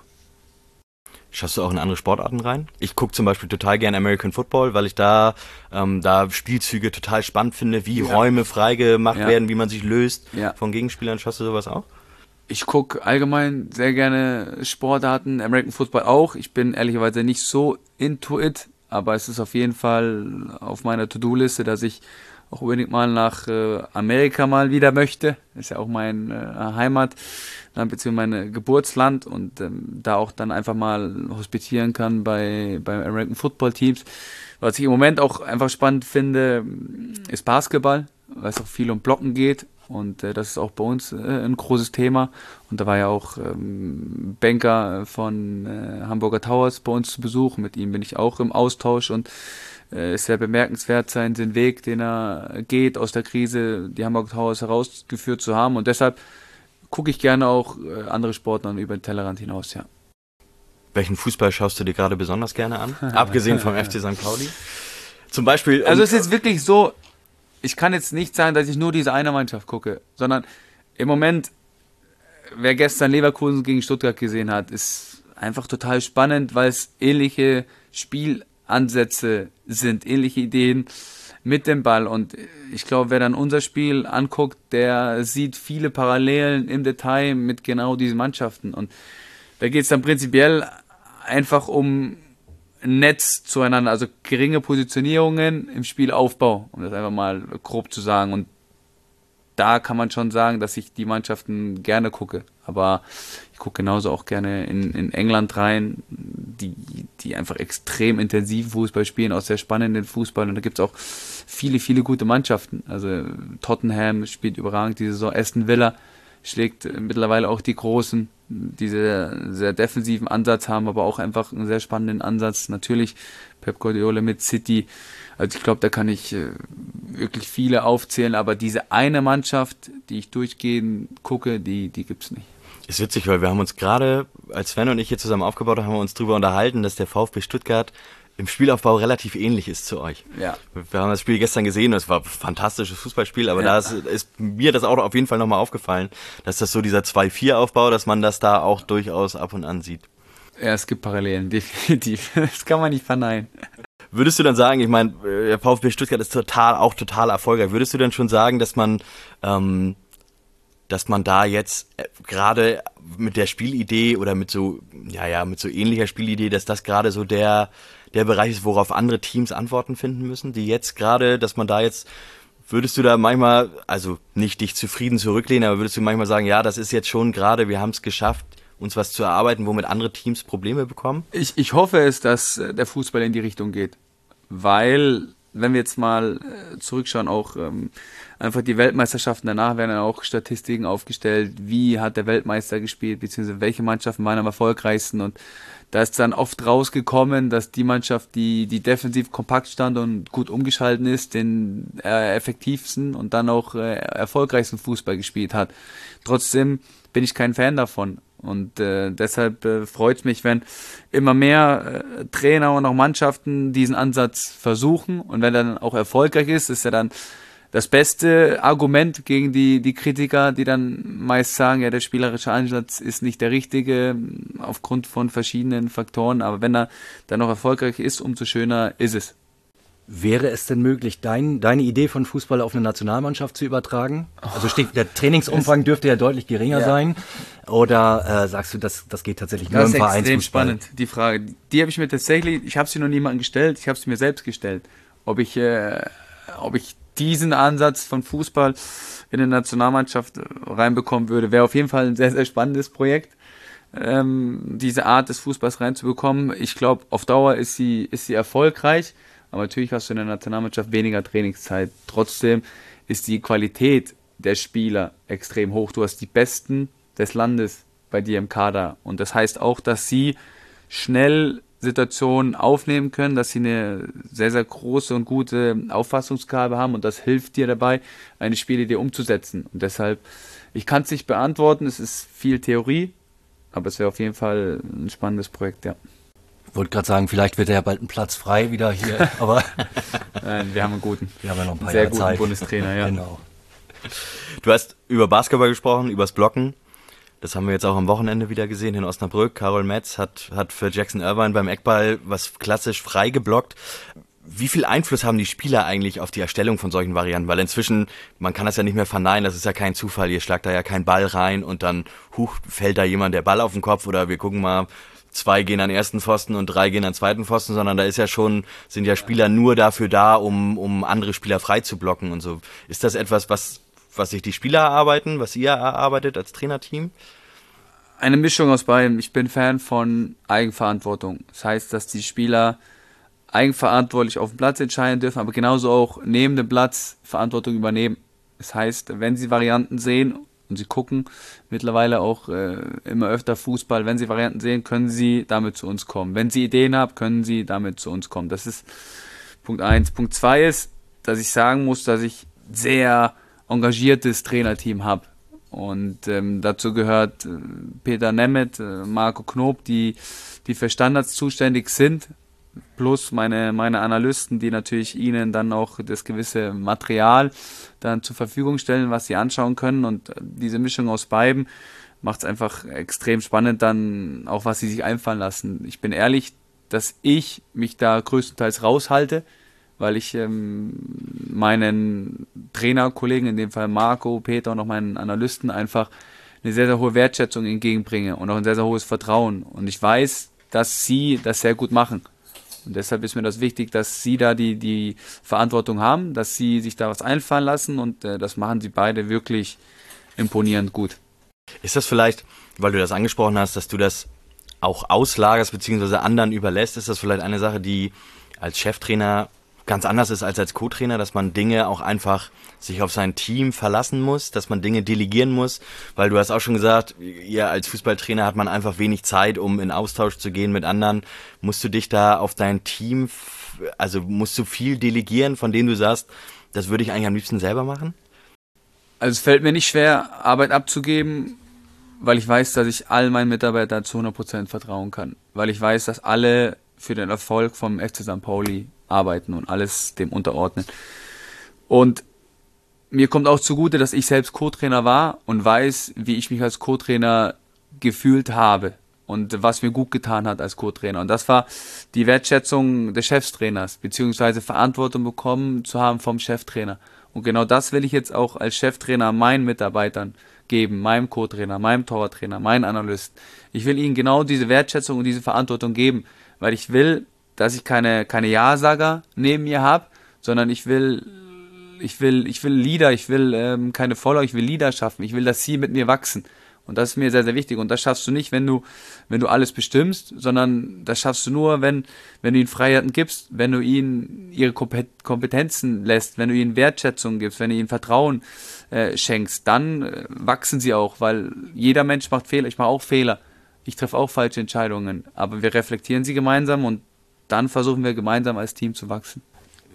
Schaffst du auch in andere Sportarten rein? Ich gucke zum Beispiel total gern American Football, weil ich da, ähm, da Spielzüge total spannend finde, wie ja. Räume freigemacht ja. werden, wie man sich löst ja. von Gegenspielern. Schaffst du sowas auch? Ich gucke allgemein sehr gerne Sportarten, American Football auch. Ich bin ehrlicherweise nicht so into it, aber es ist auf jeden Fall auf meiner To-Do-Liste, dass ich auch unbedingt mal nach Amerika mal wieder möchte. Das ist ja auch mein Heimat, beziehungsweise mein Geburtsland, und ähm, da auch dann einfach mal hospitieren kann bei, bei American Football Teams. Was ich im Moment auch einfach spannend finde, ist Basketball, weil es auch viel um Blocken geht, und äh, das ist auch bei uns äh, ein großes Thema, und da war ja auch ähm, Banker von äh, Hamburger Towers bei uns zu Besuch, mit ihm bin ich auch im Austausch, und ist sehr bemerkenswert sein, den Weg, den er geht, aus der Krise, die Hamburger Towers herausgeführt zu haben. Und deshalb gucke ich gerne auch andere Sportarten über den Tellerrand hinaus, ja. Welchen Fußball schaust du dir gerade besonders gerne an? Abgesehen vom F C Sankt Pauli? Zum Beispiel... Also es ist wirklich so, ich kann jetzt nicht sagen, dass ich nur diese eine Mannschaft gucke, sondern im Moment, wer gestern Leverkusen gegen Stuttgart gesehen hat, ist einfach total spannend, weil es ähnliche Spiel Ansätze sind, ähnliche Ideen mit dem Ball, und ich glaube, wer dann unser Spiel anguckt, der sieht viele Parallelen im Detail mit genau diesen Mannschaften, und da geht es dann prinzipiell einfach um Netz zueinander, also geringe Positionierungen im Spielaufbau, um das einfach mal grob zu sagen, und da kann man schon sagen, dass ich die Mannschaften gerne gucke, aber ich gucke genauso auch gerne in, in England rein, die, die einfach extrem intensiven Fußball spielen, auch sehr spannenden Fußball, und da gibt es auch viele, viele gute Mannschaften, also Tottenham spielt überragend diese Saison, Aston Villa schlägt mittlerweile auch die Großen, die sehr, sehr defensiven Ansatz haben, aber auch einfach einen sehr spannenden Ansatz, natürlich Pep Guardiola mit City, also ich glaube, da kann ich wirklich viele aufzählen, aber diese eine Mannschaft, die ich durchgehend gucke, die, die gibt es nicht. Ist witzig, weil wir haben uns gerade, als Sven und ich hier zusammen aufgebaut haben, haben wir uns darüber unterhalten, dass der VfB Stuttgart im Spielaufbau relativ ähnlich ist zu euch. Ja. Wir haben das Spiel gestern gesehen, das war ein fantastisches Fußballspiel, aber ja. da ist, ist mir das auch auf jeden Fall nochmal aufgefallen, dass das so dieser zwei vier Aufbau, dass man das da auch durchaus ab und an sieht. Ja, es gibt Parallelen, definitiv. Das kann man nicht verneinen. Würdest du dann sagen, ich meine, der VfB Stuttgart ist total, auch total erfolgreich, würdest du dann schon sagen, dass man... Ähm, dass man da jetzt gerade mit der Spielidee oder mit so, ja, ja, mit so ähnlicher Spielidee, dass das gerade so der, der Bereich ist, worauf andere Teams Antworten finden müssen, die jetzt gerade, dass man da jetzt, würdest du da manchmal, also nicht dich zufrieden zurücklehnen, aber würdest du manchmal sagen, ja, das ist jetzt schon gerade, wir haben es geschafft, uns was zu erarbeiten, womit andere Teams Probleme bekommen? Ich, ich hoffe es, dass der Fußball in die Richtung geht, weil wenn wir jetzt mal zurückschauen, auch ähm, einfach die Weltmeisterschaften danach werden dann auch Statistiken aufgestellt, wie hat der Weltmeister gespielt, beziehungsweise welche Mannschaften waren am erfolgreichsten, und da ist dann oft rausgekommen, dass die Mannschaft, die die defensiv kompakt stand und gut umgeschalten ist, den äh, effektivsten und dann auch äh, erfolgreichsten Fußball gespielt hat. Trotzdem bin ich kein Fan davon. Und äh, deshalb äh, freut es mich, wenn immer mehr äh, Trainer und auch Mannschaften diesen Ansatz versuchen. Und wenn er dann auch erfolgreich ist, ist ja dann das beste Argument gegen die, die Kritiker, die dann meist sagen, ja, der spielerische Ansatz ist nicht der richtige, aufgrund von verschiedenen Faktoren. Aber wenn er dann noch erfolgreich ist, umso schöner ist es. Wäre es denn möglich, dein, deine Idee von Fußball auf eine Nationalmannschaft zu übertragen? Also steht, der Trainingsumfang dürfte ja deutlich geringer ja. sein. Oder äh, sagst du, das, das geht tatsächlich nur im Vereinsfußball? Das ist extrem spannend, die Frage. Die habe ich mir tatsächlich, ich habe sie noch niemandem gestellt, ich habe sie mir selbst gestellt. Ob ich, äh, ob ich diesen Ansatz von Fußball in eine Nationalmannschaft reinbekommen würde, wäre auf jeden Fall ein sehr, sehr spannendes Projekt. Ähm, diese Art des Fußballs reinzubekommen. Ich glaube, auf Dauer ist sie, ist sie erfolgreich. Aber natürlich hast du in der Nationalmannschaft weniger Trainingszeit. Trotzdem ist die Qualität der Spieler extrem hoch. Du hast die Besten des Landes bei dir im Kader. Und das heißt auch, dass sie schnell Situationen aufnehmen können, dass sie eine sehr, sehr große und gute Auffassungsgabe haben. Und das hilft dir dabei, eine Spielidee umzusetzen. Und deshalb, ich kann es nicht beantworten. Es ist viel Theorie. Aber es wäre auf jeden Fall ein spannendes Projekt, ja. Ich wollte gerade sagen, vielleicht wird ja bald ein Platz frei wieder hier, aber nein, wir haben einen guten, wir haben ja noch ein paar sehr Jahre guten Zeit. Bundestrainer, ja. Genau. Du hast über Basketball gesprochen, übers Blocken. Das haben wir jetzt auch am Wochenende wieder gesehen in Osnabrück. Karol Metz hat hat für Jackson Irvine beim Eckball was klassisch frei geblockt. Wie viel Einfluss haben die Spieler eigentlich auf die Erstellung von solchen Varianten? Weil inzwischen, man kann das ja nicht mehr verneinen, das ist ja kein Zufall. Ihr schlagt da ja keinen Ball rein und dann, huch, fällt da jemand der Ball auf den Kopf oder wir gucken mal, zwei gehen an ersten Pfosten und drei gehen an zweiten Pfosten, sondern da ist ja schon, sind ja Spieler nur dafür da, um, um andere Spieler frei zu blocken und so. Ist das etwas, was, was sich die Spieler erarbeiten, was ihr erarbeitet als Trainerteam? Eine Mischung aus beidem. Ich bin Fan von Eigenverantwortung. Das heißt, dass die Spieler eigenverantwortlich auf dem Platz entscheiden dürfen, aber genauso auch neben dem Platz Verantwortung übernehmen. Das heißt, wenn sie Varianten sehen, und sie gucken mittlerweile auch äh, immer öfter Fußball. Wenn sie Varianten sehen, können sie damit zu uns kommen. Wenn sie Ideen haben, können sie damit zu uns kommen. Das ist Punkt eins. Punkt zwei ist, dass ich sagen muss, dass ich ein sehr engagiertes Trainerteam habe. Und ähm, dazu gehört äh, Peter Nemeth, äh, Marco Knob, die, die für Standards zuständig sind. Plus meine, meine Analysten, die natürlich ihnen dann auch das gewisse Material dann zur Verfügung stellen, was sie anschauen können, und diese Mischung aus beiden macht es einfach extrem spannend dann auch, was sie sich einfallen lassen. Ich bin ehrlich, dass ich mich da größtenteils raushalte, weil ich ähm, meinen Trainerkollegen, in dem Fall Marco, Peter und auch meinen Analysten einfach eine sehr, sehr hohe Wertschätzung entgegenbringe und auch ein sehr, sehr hohes Vertrauen, und ich weiß, dass sie das sehr gut machen. Und deshalb ist mir das wichtig, dass sie da die, die Verantwortung haben, dass sie sich da was einfallen lassen, und äh, das machen sie beide wirklich imponierend gut. Ist das vielleicht, weil du das angesprochen hast, dass du das auch auslagerst bzw. anderen überlässt, ist das vielleicht eine Sache, die als Cheftrainer ganz anders ist als als Co-Trainer, dass man Dinge auch einfach sich auf sein Team verlassen muss, dass man Dinge delegieren muss, weil du hast auch schon gesagt, ja, als Fußballtrainer hat man einfach wenig Zeit, um in Austausch zu gehen mit anderen. Musst du dich da auf dein Team, also musst du viel delegieren, von dem du sagst, das würde ich eigentlich am liebsten selber machen? Also es fällt mir nicht schwer, Arbeit abzugeben, weil ich weiß, dass ich all meinen Mitarbeitern zu hundert Prozent vertrauen kann, weil ich weiß, dass alle für den Erfolg vom F C Sankt Pauli arbeiten und alles dem unterordnen. Und mir kommt auch zugute, dass ich selbst Co-Trainer war und weiß, wie ich mich als Co-Trainer gefühlt habe und was mir gut getan hat als Co-Trainer. Und das war die Wertschätzung des Cheftrainers, beziehungsweise Verantwortung bekommen zu haben vom Cheftrainer. Und genau das will ich jetzt auch als Cheftrainer meinen Mitarbeitern geben, meinem Co-Trainer, meinem Torwarttrainer, meinen Analysten. Ich will ihnen genau diese Wertschätzung und diese Verantwortung geben, weil ich will, dass ich keine, keine Ja-Sager neben mir habe, sondern ich will, ich will, ich will Leader, ich will ähm, keine Follower, ich will Leader schaffen, ich will, dass sie mit mir wachsen. Und das ist mir sehr, sehr wichtig. Und das schaffst du nicht, wenn du, wenn du alles bestimmst, sondern das schaffst du nur, wenn, wenn du ihnen Freiheiten gibst, wenn du ihnen ihre Kompetenzen lässt, wenn du ihnen Wertschätzung gibst, wenn du ihnen Vertrauen äh, schenkst, dann äh, wachsen sie auch, weil jeder Mensch macht Fehler. Ich mache auch Fehler. Ich treffe auch falsche Entscheidungen. Aber wir reflektieren sie gemeinsam und dann versuchen wir gemeinsam als Team zu wachsen.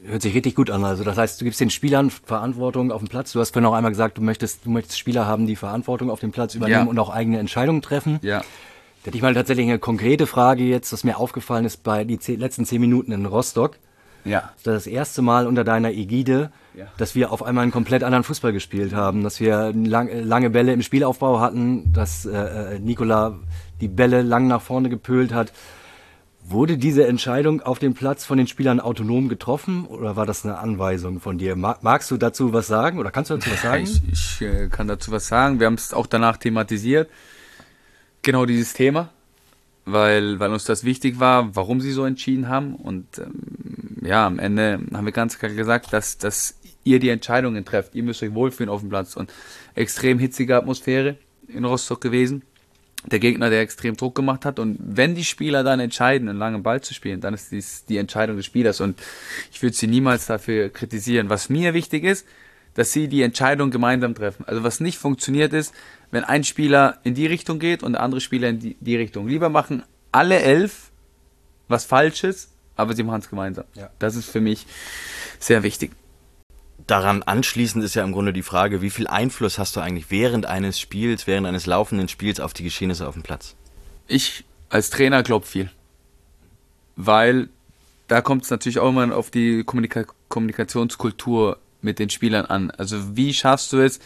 Hört sich richtig gut an. Also das heißt, du gibst den Spielern Verantwortung auf dem Platz. Du hast vorhin auch einmal gesagt, du möchtest, du möchtest Spieler haben, die Verantwortung auf dem Platz übernehmen, ja, und auch eigene Entscheidungen treffen. Ja. Da hätte ich mal tatsächlich eine konkrete Frage jetzt, was mir aufgefallen ist bei den letzten zehn Minuten in Rostock. Ja. Das war das erste Mal unter deiner Ägide, ja, dass wir auf einmal einen komplett anderen Fußball gespielt haben. Dass wir lang, lange Bälle im Spielaufbau hatten, dass äh, Nikola die Bälle lang nach vorne gepölt hat. Wurde diese Entscheidung auf dem Platz von den Spielern autonom getroffen oder war das eine Anweisung von dir? Magst du dazu was sagen oder kannst du dazu was sagen? Ich, ich äh, kann dazu was sagen. Wir haben es auch danach thematisiert, genau dieses Thema, weil, weil uns das wichtig war, warum sie so entschieden haben. Und ähm, ja, am Ende haben wir ganz klar gesagt, dass, dass ihr die Entscheidungen trefft. Ihr müsst euch wohlfühlen auf dem Platz. Und extrem hitzige Atmosphäre in Rostock gewesen. Der Gegner, der extrem Druck gemacht hat. Und wenn die Spieler dann entscheiden, einen langen Ball zu spielen, dann ist dies die Entscheidung des Spielers. Und ich würde sie niemals dafür kritisieren. Was mir wichtig ist, dass sie die Entscheidung gemeinsam treffen. Also was nicht funktioniert ist, wenn ein Spieler in die Richtung geht und der andere Spieler in die, die Richtung. Lieber machen alle elf was Falsches, aber sie machen es gemeinsam. Ja. Das ist für mich sehr wichtig. Daran anschließend ist ja im Grunde die Frage, wie viel Einfluss hast du eigentlich während eines Spiels, während eines laufenden Spiels auf die Geschehnisse auf dem Platz? Ich als Trainer glaube viel, weil da kommt es natürlich auch immer auf die Kommunika- Kommunikationskultur mit den Spielern an. Also wie schaffst du es,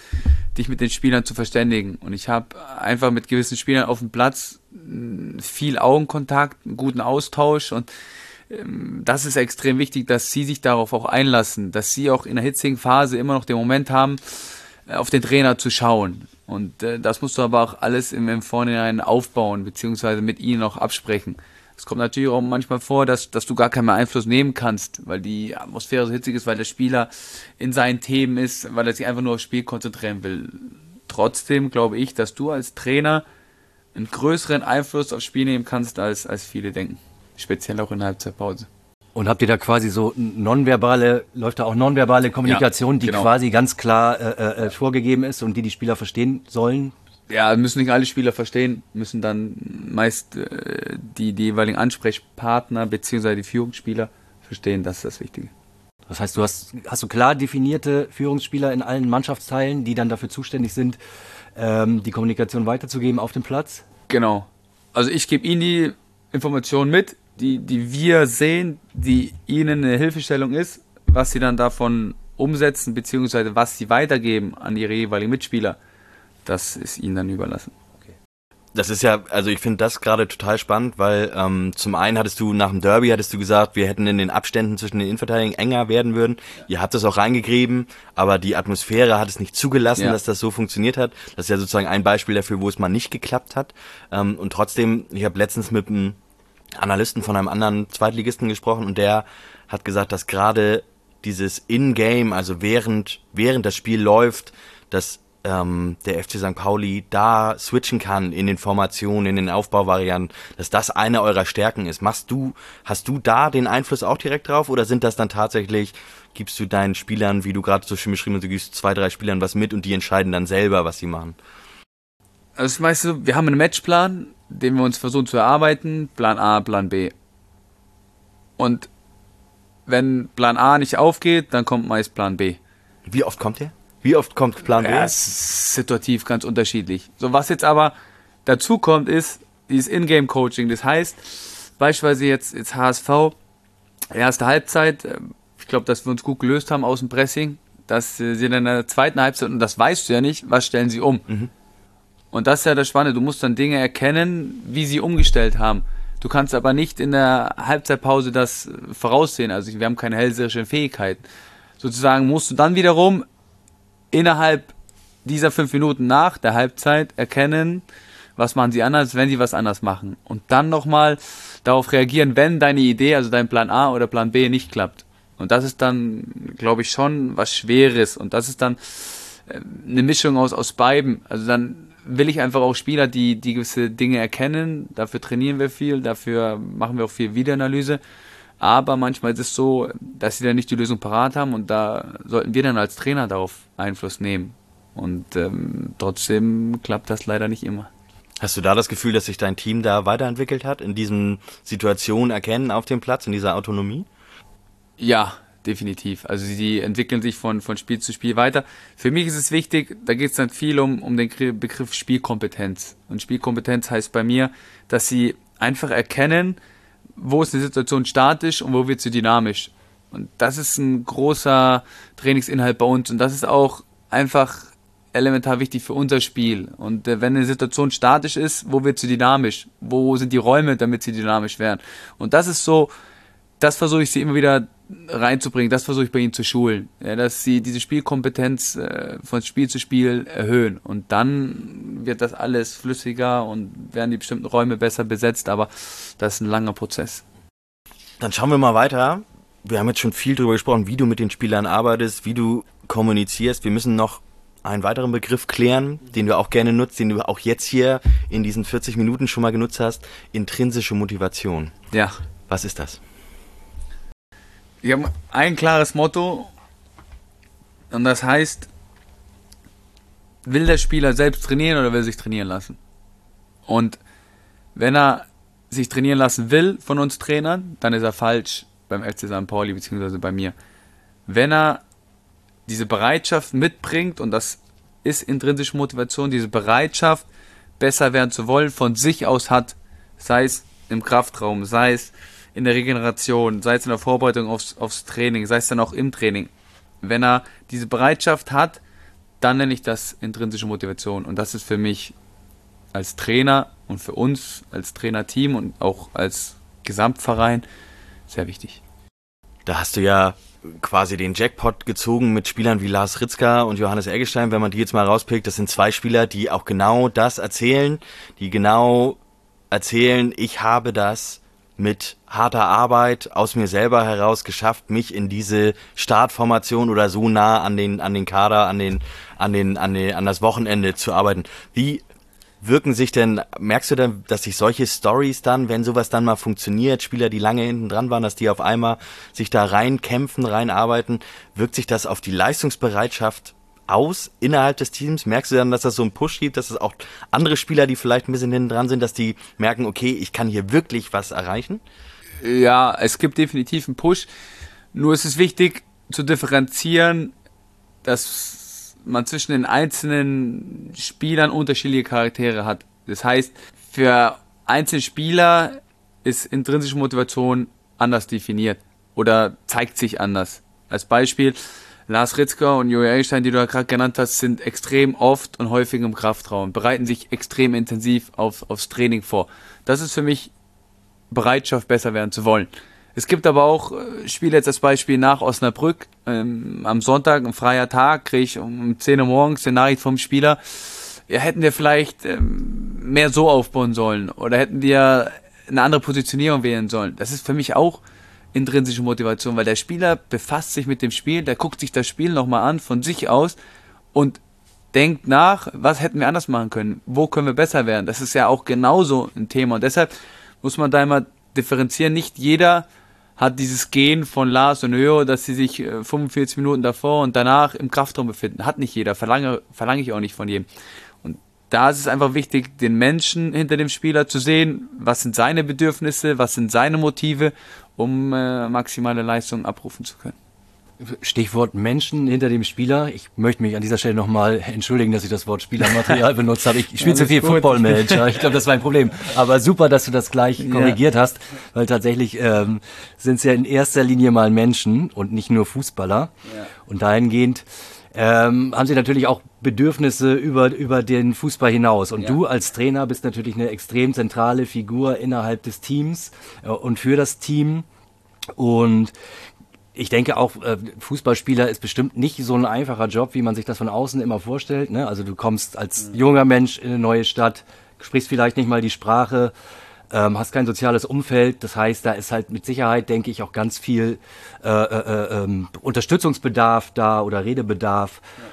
dich mit den Spielern zu verständigen? Und ich habe einfach mit gewissen Spielern auf dem Platz viel Augenkontakt, einen guten Austausch und das ist extrem wichtig, dass sie sich darauf auch einlassen, dass sie auch in der hitzigen Phase immer noch den Moment haben, auf den Trainer zu schauen. Und äh, das musst du aber auch alles im, im Vorhinein aufbauen, beziehungsweise mit ihnen auch absprechen. Es kommt natürlich auch manchmal vor, dass, dass du gar keinen mehr Einfluss nehmen kannst, weil die Atmosphäre so hitzig ist, weil der Spieler in seinen Themen ist, weil er sich einfach nur aufs Spiel konzentrieren will. Trotzdem glaube ich, dass du als Trainer einen größeren Einfluss aufs Spiel nehmen kannst, als, als viele denken. Speziell auch in der Halbzeitpause. Und habt ihr da quasi so nonverbale, läuft da auch nonverbale Kommunikation, ja, die genau. quasi ganz klar äh, äh, vorgegeben ist und die die Spieler verstehen sollen? Ja, müssen nicht alle Spieler verstehen, müssen dann meist äh, die, die jeweiligen Ansprechpartner bzw. die Führungsspieler verstehen, das ist das Wichtige. Das heißt, du hast, hast du klar definierte Führungsspieler in allen Mannschaftsteilen, die dann dafür zuständig sind, ähm, die Kommunikation weiterzugeben auf dem Platz? Genau. Also ich gebe ihnen die Informationen mit, Die, die wir sehen, die ihnen eine Hilfestellung ist, was sie dann davon umsetzen, beziehungsweise was sie weitergeben an ihre jeweiligen Mitspieler, das ist ihnen dann überlassen. Okay. Das ist ja, also ich finde das gerade total spannend, weil ähm, zum einen hattest du nach dem Derby, hattest du gesagt, wir hätten in den Abständen zwischen den Innenverteidigern enger werden würden. Ja. Ihr habt das auch reingegriffen, aber die Atmosphäre hat es nicht zugelassen, ja, dass das so funktioniert hat. Das ist ja sozusagen ein Beispiel dafür, wo es mal nicht geklappt hat. Ähm, und trotzdem, ich habe letztens mit einem Analysten von einem anderen Zweitligisten gesprochen und der hat gesagt, dass gerade dieses In-Game, also während während das Spiel läuft, dass ähm, der F C Sankt Pauli da switchen kann in den Formationen, in den Aufbauvarianten, dass das eine eurer Stärken ist. Machst du, hast du da den Einfluss auch direkt drauf oder sind das dann tatsächlich, gibst du deinen Spielern, wie du gerade so schön beschrieben hast, du gibst zwei, drei Spielern was mit und die entscheiden dann selber, was sie machen? Also weißt du, wir haben einen Matchplan, den wir uns versuchen zu erarbeiten, Plan A, Plan B. Und wenn Plan A nicht aufgeht, dann kommt meist Plan B. Wie oft kommt der? Wie oft kommt Plan B? Ja, situativ ganz unterschiedlich. So, was jetzt aber dazu kommt, ist dieses In-Game-Coaching. Das heißt, beispielsweise jetzt, jetzt H S V, erste Halbzeit, ich glaube, dass wir uns gut gelöst haben aus dem Pressing, dass sie in der zweiten Halbzeit, und das weißt du ja nicht, was stellen sie um? Mhm. Und das ist ja das Spannende, du musst dann Dinge erkennen, wie sie umgestellt haben. Du kannst aber nicht in der Halbzeitpause das voraussehen, also wir haben keine hellseherischen Fähigkeiten. Sozusagen musst du dann wiederum innerhalb dieser fünf Minuten nach der Halbzeit erkennen, was machen sie anders, wenn sie was anders machen. Und dann nochmal darauf reagieren, wenn deine Idee, also dein Plan A oder Plan B nicht klappt. Und das ist dann, glaube ich, schon was Schweres. Und das ist dann eine Mischung aus, aus beiden. Also dann will ich einfach auch Spieler, die, die gewisse Dinge erkennen. Dafür trainieren wir viel, dafür machen wir auch viel Videoanalyse. Aber manchmal ist es so, dass sie dann nicht die Lösung parat haben und da sollten wir dann als Trainer darauf Einfluss nehmen. Und ähm, trotzdem klappt das leider nicht immer. Hast du da das Gefühl, dass sich dein Team da weiterentwickelt hat, in diesen Situationen erkennen auf dem Platz, in dieser Autonomie? Ja, definitiv. Also sie entwickeln sich von, von Spiel zu Spiel weiter. Für mich ist es wichtig, da geht es dann viel um, um den Begriff Spielkompetenz. Und Spielkompetenz heißt bei mir, dass sie einfach erkennen, wo ist eine Situation statisch und wo wird sie dynamisch. Und das ist ein großer Trainingsinhalt bei uns und das ist auch einfach elementar wichtig für unser Spiel. Und äh, wenn eine Situation statisch ist, wo wird sie dynamisch? Wo sind die Räume, damit sie dynamisch werden? Und das ist so, das versuche ich sie immer wieder reinzubringen, das versuche ich bei ihnen zu schulen, ja, dass sie diese Spielkompetenz äh, von Spiel zu Spiel erhöhen. Und dann wird das alles flüssiger und werden die bestimmten Räume besser besetzt, aber das ist ein langer Prozess. Dann schauen wir mal weiter. Wir haben jetzt schon viel darüber gesprochen, wie du mit den Spielern arbeitest, wie du kommunizierst. Wir müssen noch einen weiteren Begriff klären, den du auch gerne nutzt, den du auch jetzt hier in diesen vierzig Minuten schon mal genutzt hast, intrinsische Motivation. Ja. Was ist das? Wir haben ein klares Motto und das heißt, will der Spieler selbst trainieren oder will er sich trainieren lassen? Und wenn er sich trainieren lassen will von uns Trainern, dann ist er falsch beim F C Sankt Pauli bzw. bei mir. Wenn er diese Bereitschaft mitbringt, und das ist intrinsische Motivation, diese Bereitschaft, besser werden zu wollen, von sich aus hat, sei es im Kraftraum, sei es in der Regeneration, sei es in der Vorbereitung aufs, aufs Training, sei es dann auch im Training. Wenn er diese Bereitschaft hat, dann nenne ich das intrinsische Motivation. Und das ist für mich als Trainer und für uns als Trainerteam und auch als Gesamtverein sehr wichtig. Da hast du ja quasi den Jackpot gezogen mit Spielern wie Lars Ritzka und Johannes Eggestein, wenn man die jetzt mal rauspickt. Das sind zwei Spieler, die auch genau das erzählen, die genau erzählen, ich habe das mit harter Arbeit aus mir selber heraus geschafft, mich in diese Startformation oder so nah an den an den Kader, an den an den an den an das Wochenende zu arbeiten. Wie wirken sich denn, merkst du denn, dass sich solche Stories dann, wenn sowas dann mal funktioniert, Spieler, die lange hinten dran waren, dass die auf einmal sich da reinkämpfen, reinarbeiten, wirkt sich das auf die Leistungsbereitschaft aus innerhalb des Teams? Merkst du dann, dass das so einen Push gibt, dass es auch andere Spieler, die vielleicht ein bisschen hinten dran sind, dass die merken, okay, ich kann hier wirklich was erreichen? Ja, es gibt definitiv einen Push. Nur ist es wichtig zu differenzieren, dass man zwischen den einzelnen Spielern unterschiedliche Charaktere hat. Das heißt, für einzelne Spieler ist intrinsische Motivation anders definiert oder zeigt sich anders. Als Beispiel, Lars Ritzka und Joey Eggestein, die du ja gerade genannt hast, sind extrem oft und häufig im Kraftraum, bereiten sich extrem intensiv auf, aufs Training vor. Das ist für mich Bereitschaft, besser werden zu wollen. Es gibt aber auch Spiele, jetzt als Beispiel nach Osnabrück, ähm, am Sonntag, ein freier Tag, kriege ich um zehn Uhr morgens eine Nachricht vom Spieler, ja, hätten wir vielleicht ähm, mehr so aufbauen sollen oder hätten wir eine andere Positionierung wählen sollen. Das ist für mich auch intrinsische Motivation, weil der Spieler befasst sich mit dem Spiel, der guckt sich das Spiel nochmal an von sich aus und denkt nach, was hätten wir anders machen können, wo können wir besser werden. Das ist ja auch genauso ein Thema und deshalb muss man da immer differenzieren. Nicht jeder hat dieses Gen von Lars und Höhe, dass sie sich fünfundvierzig Minuten davor und danach im Kraftraum befinden. Hat nicht jeder, verlange, verlange ich auch nicht von jedem. Und da ist es einfach wichtig, den Menschen hinter dem Spieler zu sehen, was sind seine Bedürfnisse, was sind seine Motive, um äh, maximale Leistung abrufen zu können. Stichwort Menschen hinter dem Spieler. Ich möchte mich an dieser Stelle nochmal entschuldigen, dass ich das Wort Spielermaterial benutzt habe. Ich spiele ja, zu viel Football-Manager. Ich glaube, das war ein Problem. Aber super, dass du das gleich korrigiert ja. hast, weil tatsächlich ähm, sind es ja in erster Linie mal Menschen und nicht nur Fußballer. Ja. Und dahingehend ähm, haben sie natürlich auch Bedürfnisse über, über den Fußball hinaus. Und ja. du als Trainer bist natürlich eine extrem zentrale Figur innerhalb des Teams äh, und für das Team. Und ich denke auch, Fußballspieler ist bestimmt nicht so ein einfacher Job, wie man sich das von außen immer vorstellt. Ne? Also du kommst als junger Mensch in eine neue Stadt, sprichst vielleicht nicht mal die Sprache, ähm, hast kein soziales Umfeld. Das heißt, da ist halt mit Sicherheit, denke ich, auch ganz viel äh, äh, äh, Unterstützungsbedarf da oder Redebedarf. Ja.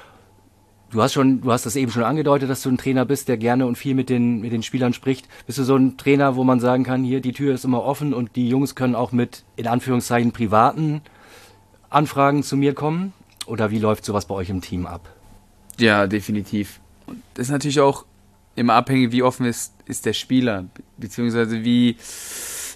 Du hast schon, du hast das eben schon angedeutet, dass du ein Trainer bist, der gerne und viel mit den, mit den Spielern spricht. Bist du so ein Trainer, wo man sagen kann, hier, die Tür ist immer offen und die Jungs können auch mit, in Anführungszeichen, privaten Anfragen zu mir kommen? Oder wie läuft sowas bei euch im Team ab? Ja, definitiv. Und das ist natürlich auch immer abhängig, wie offen ist, ist der Spieler, beziehungsweise wie,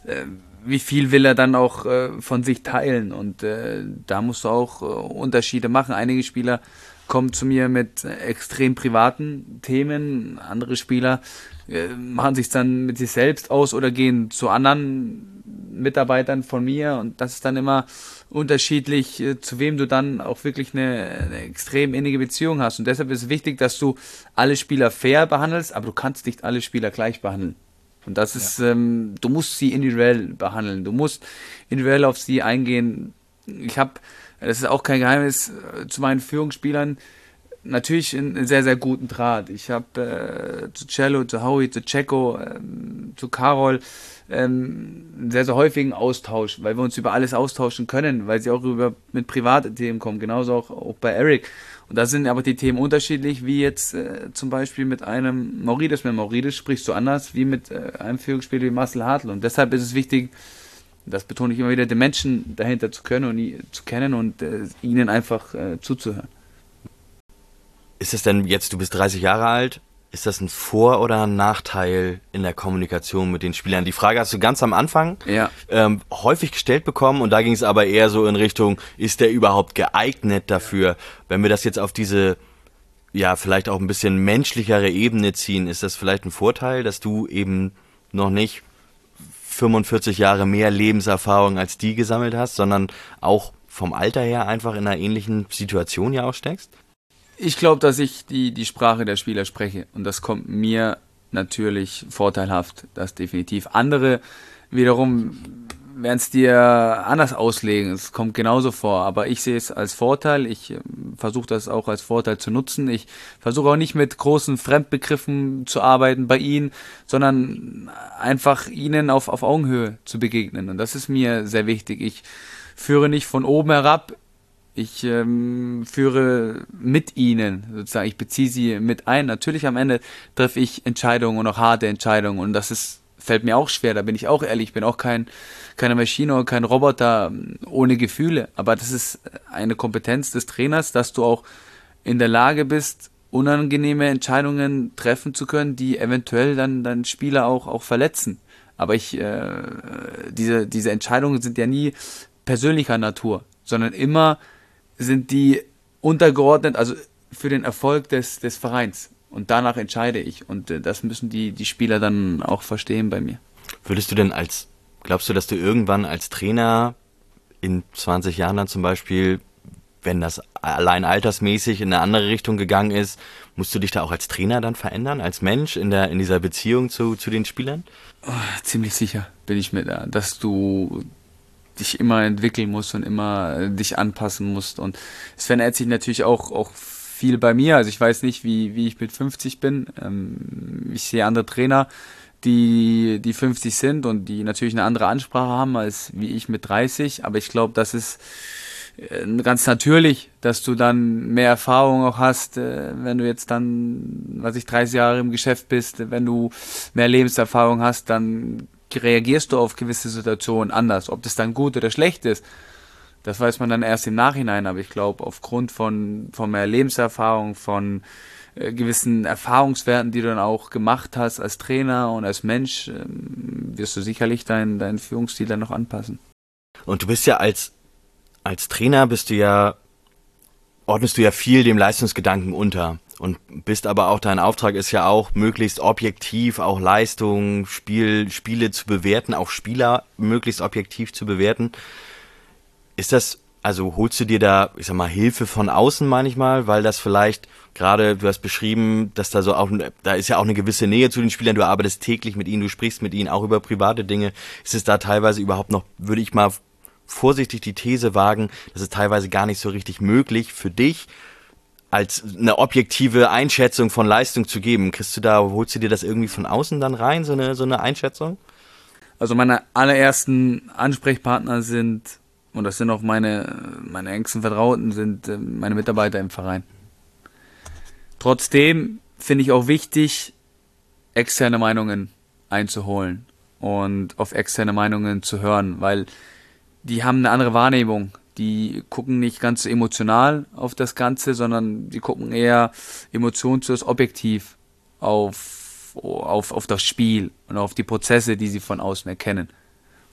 äh, wie viel will er dann auch äh, von sich teilen. Und äh, da musst du auch äh, Unterschiede machen. Einige Spieler kommen zu mir mit extrem privaten Themen, andere Spieler äh, machen sich dann mit sich selbst aus oder gehen zu anderen Mitarbeitern von mir. Und das ist dann immer unterschiedlich, äh, zu wem du dann auch wirklich eine, eine extrem innige Beziehung hast. Und deshalb ist es wichtig, dass du alle Spieler fair behandelst, aber du kannst nicht alle Spieler gleich behandeln. Und das ist, ja. ähm, du musst sie individuell behandeln, du musst individuell auf sie eingehen. Ich habe, das ist auch kein Geheimnis, zu meinen Führungsspielern natürlich einen sehr, sehr guten Draht. Ich habe äh, zu Cello, zu Howie, zu Checo, ähm, zu Karol ähm, einen sehr, sehr häufigen Austausch, weil wir uns über alles austauschen können, weil sie auch über, mit privaten Themen kommen, genauso auch, auch bei Eric. Und da sind aber die Themen unterschiedlich, wie jetzt äh, zum Beispiel mit einem Maurides. Mit Maurides sprichst du anders, wie mit äh, einem Führungsspieler wie Marcel Hartel. Und deshalb ist es wichtig, das betone ich immer wieder, den Menschen dahinter zu können und äh, zu kennen und äh, ihnen einfach äh, zuzuhören. Ist das denn jetzt, du bist dreißig Jahre alt, ist das ein Vor- oder ein Nachteil in der Kommunikation mit den Spielern? Die Frage hast du ganz am Anfang ja. ähm, häufig gestellt bekommen und da ging es aber eher so in Richtung, ist der überhaupt geeignet dafür? Wenn wir das jetzt auf diese, ja, vielleicht auch ein bisschen menschlichere Ebene ziehen, ist das vielleicht ein Vorteil, dass du eben noch nicht fünfundvierzig Jahre mehr Lebenserfahrung als die gesammelt hast, sondern auch vom Alter her einfach in einer ähnlichen Situation ja auch steckst? Ich glaube, dass ich die, die Sprache der Spieler spreche und das kommt mir natürlich vorteilhaft, das definitiv. Andere wiederum werden es dir anders auslegen, es kommt genauso vor, aber ich sehe es als Vorteil, ich versuche das auch als Vorteil zu nutzen. Ich versuche auch nicht mit großen Fremdbegriffen zu arbeiten bei ihnen, sondern einfach ihnen auf, auf Augenhöhe zu begegnen und das ist mir sehr wichtig. Ich führe nicht von oben herab. Ich ähm, führe mit ihnen, sozusagen, ich beziehe sie mit ein. Natürlich am Ende treffe ich Entscheidungen und auch harte Entscheidungen und das ist, fällt mir auch schwer, da bin ich auch ehrlich, ich bin auch kein, keine Maschine oder kein Roboter ohne Gefühle, aber das ist eine Kompetenz des Trainers, dass du auch in der Lage bist, unangenehme Entscheidungen treffen zu können, die eventuell dann, dann Spieler auch, auch verletzen. Aber ich, äh, diese, diese Entscheidungen sind ja nie persönlicher Natur, sondern immer sind die untergeordnet, also für den Erfolg des, des Vereins. Und danach entscheide ich. Und das müssen die, die Spieler dann auch verstehen bei mir. Würdest du denn als, glaubst du, dass du irgendwann als Trainer in zwanzig Jahren dann zum Beispiel, wenn das allein altersmäßig in eine andere Richtung gegangen ist, musst du dich da auch als Trainer dann verändern, als Mensch in, der, in dieser Beziehung zu, zu den Spielern? Oh, ziemlich sicher bin ich mir da, dass du dich immer entwickeln musst und immer dich anpassen musst. Und es verändert sich natürlich auch, auch viel bei mir. Also ich weiß nicht, wie, wie ich mit fünfzig bin. Ähm, ich sehe andere Trainer, die, die fünfzig sind und die natürlich eine andere Ansprache haben als wie ich mit dreißig. Aber ich glaube, das ist ganz natürlich, dass du dann mehr Erfahrung auch hast, wenn du jetzt dann, was ich, dreißig Jahre im Geschäft bist, wenn du mehr Lebenserfahrung hast, dann reagierst du auf gewisse Situationen anders. Ob das dann gut oder schlecht ist, das weiß man dann erst im Nachhinein. Aber ich glaube, aufgrund von, von mehr Lebenserfahrung, von äh, gewissen Erfahrungswerten, die du dann auch gemacht hast als Trainer und als Mensch, ähm, wirst du sicherlich deinen dein Führungsstil dann noch anpassen. Und du bist ja als, als Trainer, bist du ja, ordnest du ja viel dem Leistungsgedanken unter. Und bist aber auch, dein Auftrag ist ja auch, möglichst objektiv auch Leistungen, Spiel, Spiele zu bewerten, auch Spieler möglichst objektiv zu bewerten. Ist das, also holst du dir da, ich sag mal, Hilfe von außen manchmal, weil das vielleicht gerade, du hast beschrieben, dass da so auch, da ist ja auch eine gewisse Nähe zu den Spielern, du arbeitest täglich mit ihnen, du sprichst mit ihnen auch über private Dinge. Ist es da teilweise überhaupt noch, würde ich mal vorsichtig die These wagen, dass es teilweise gar nicht so richtig möglich für dich als eine objektive Einschätzung von Leistung zu geben. Kriegst du da, holst du dir das irgendwie von außen dann rein, so eine, so eine Einschätzung? Also meine allerersten Ansprechpartner sind, und das sind auch meine, meine engsten Vertrauten, sind meine Mitarbeiter im Verein. Trotzdem finde ich auch wichtig, externe Meinungen einzuholen und auf externe Meinungen zu hören, weil die haben eine andere Wahrnehmung. Die gucken nicht ganz so emotional auf das Ganze, sondern die gucken eher emotionslos objektiv auf, auf, auf das Spiel und auf die Prozesse, die sie von außen erkennen.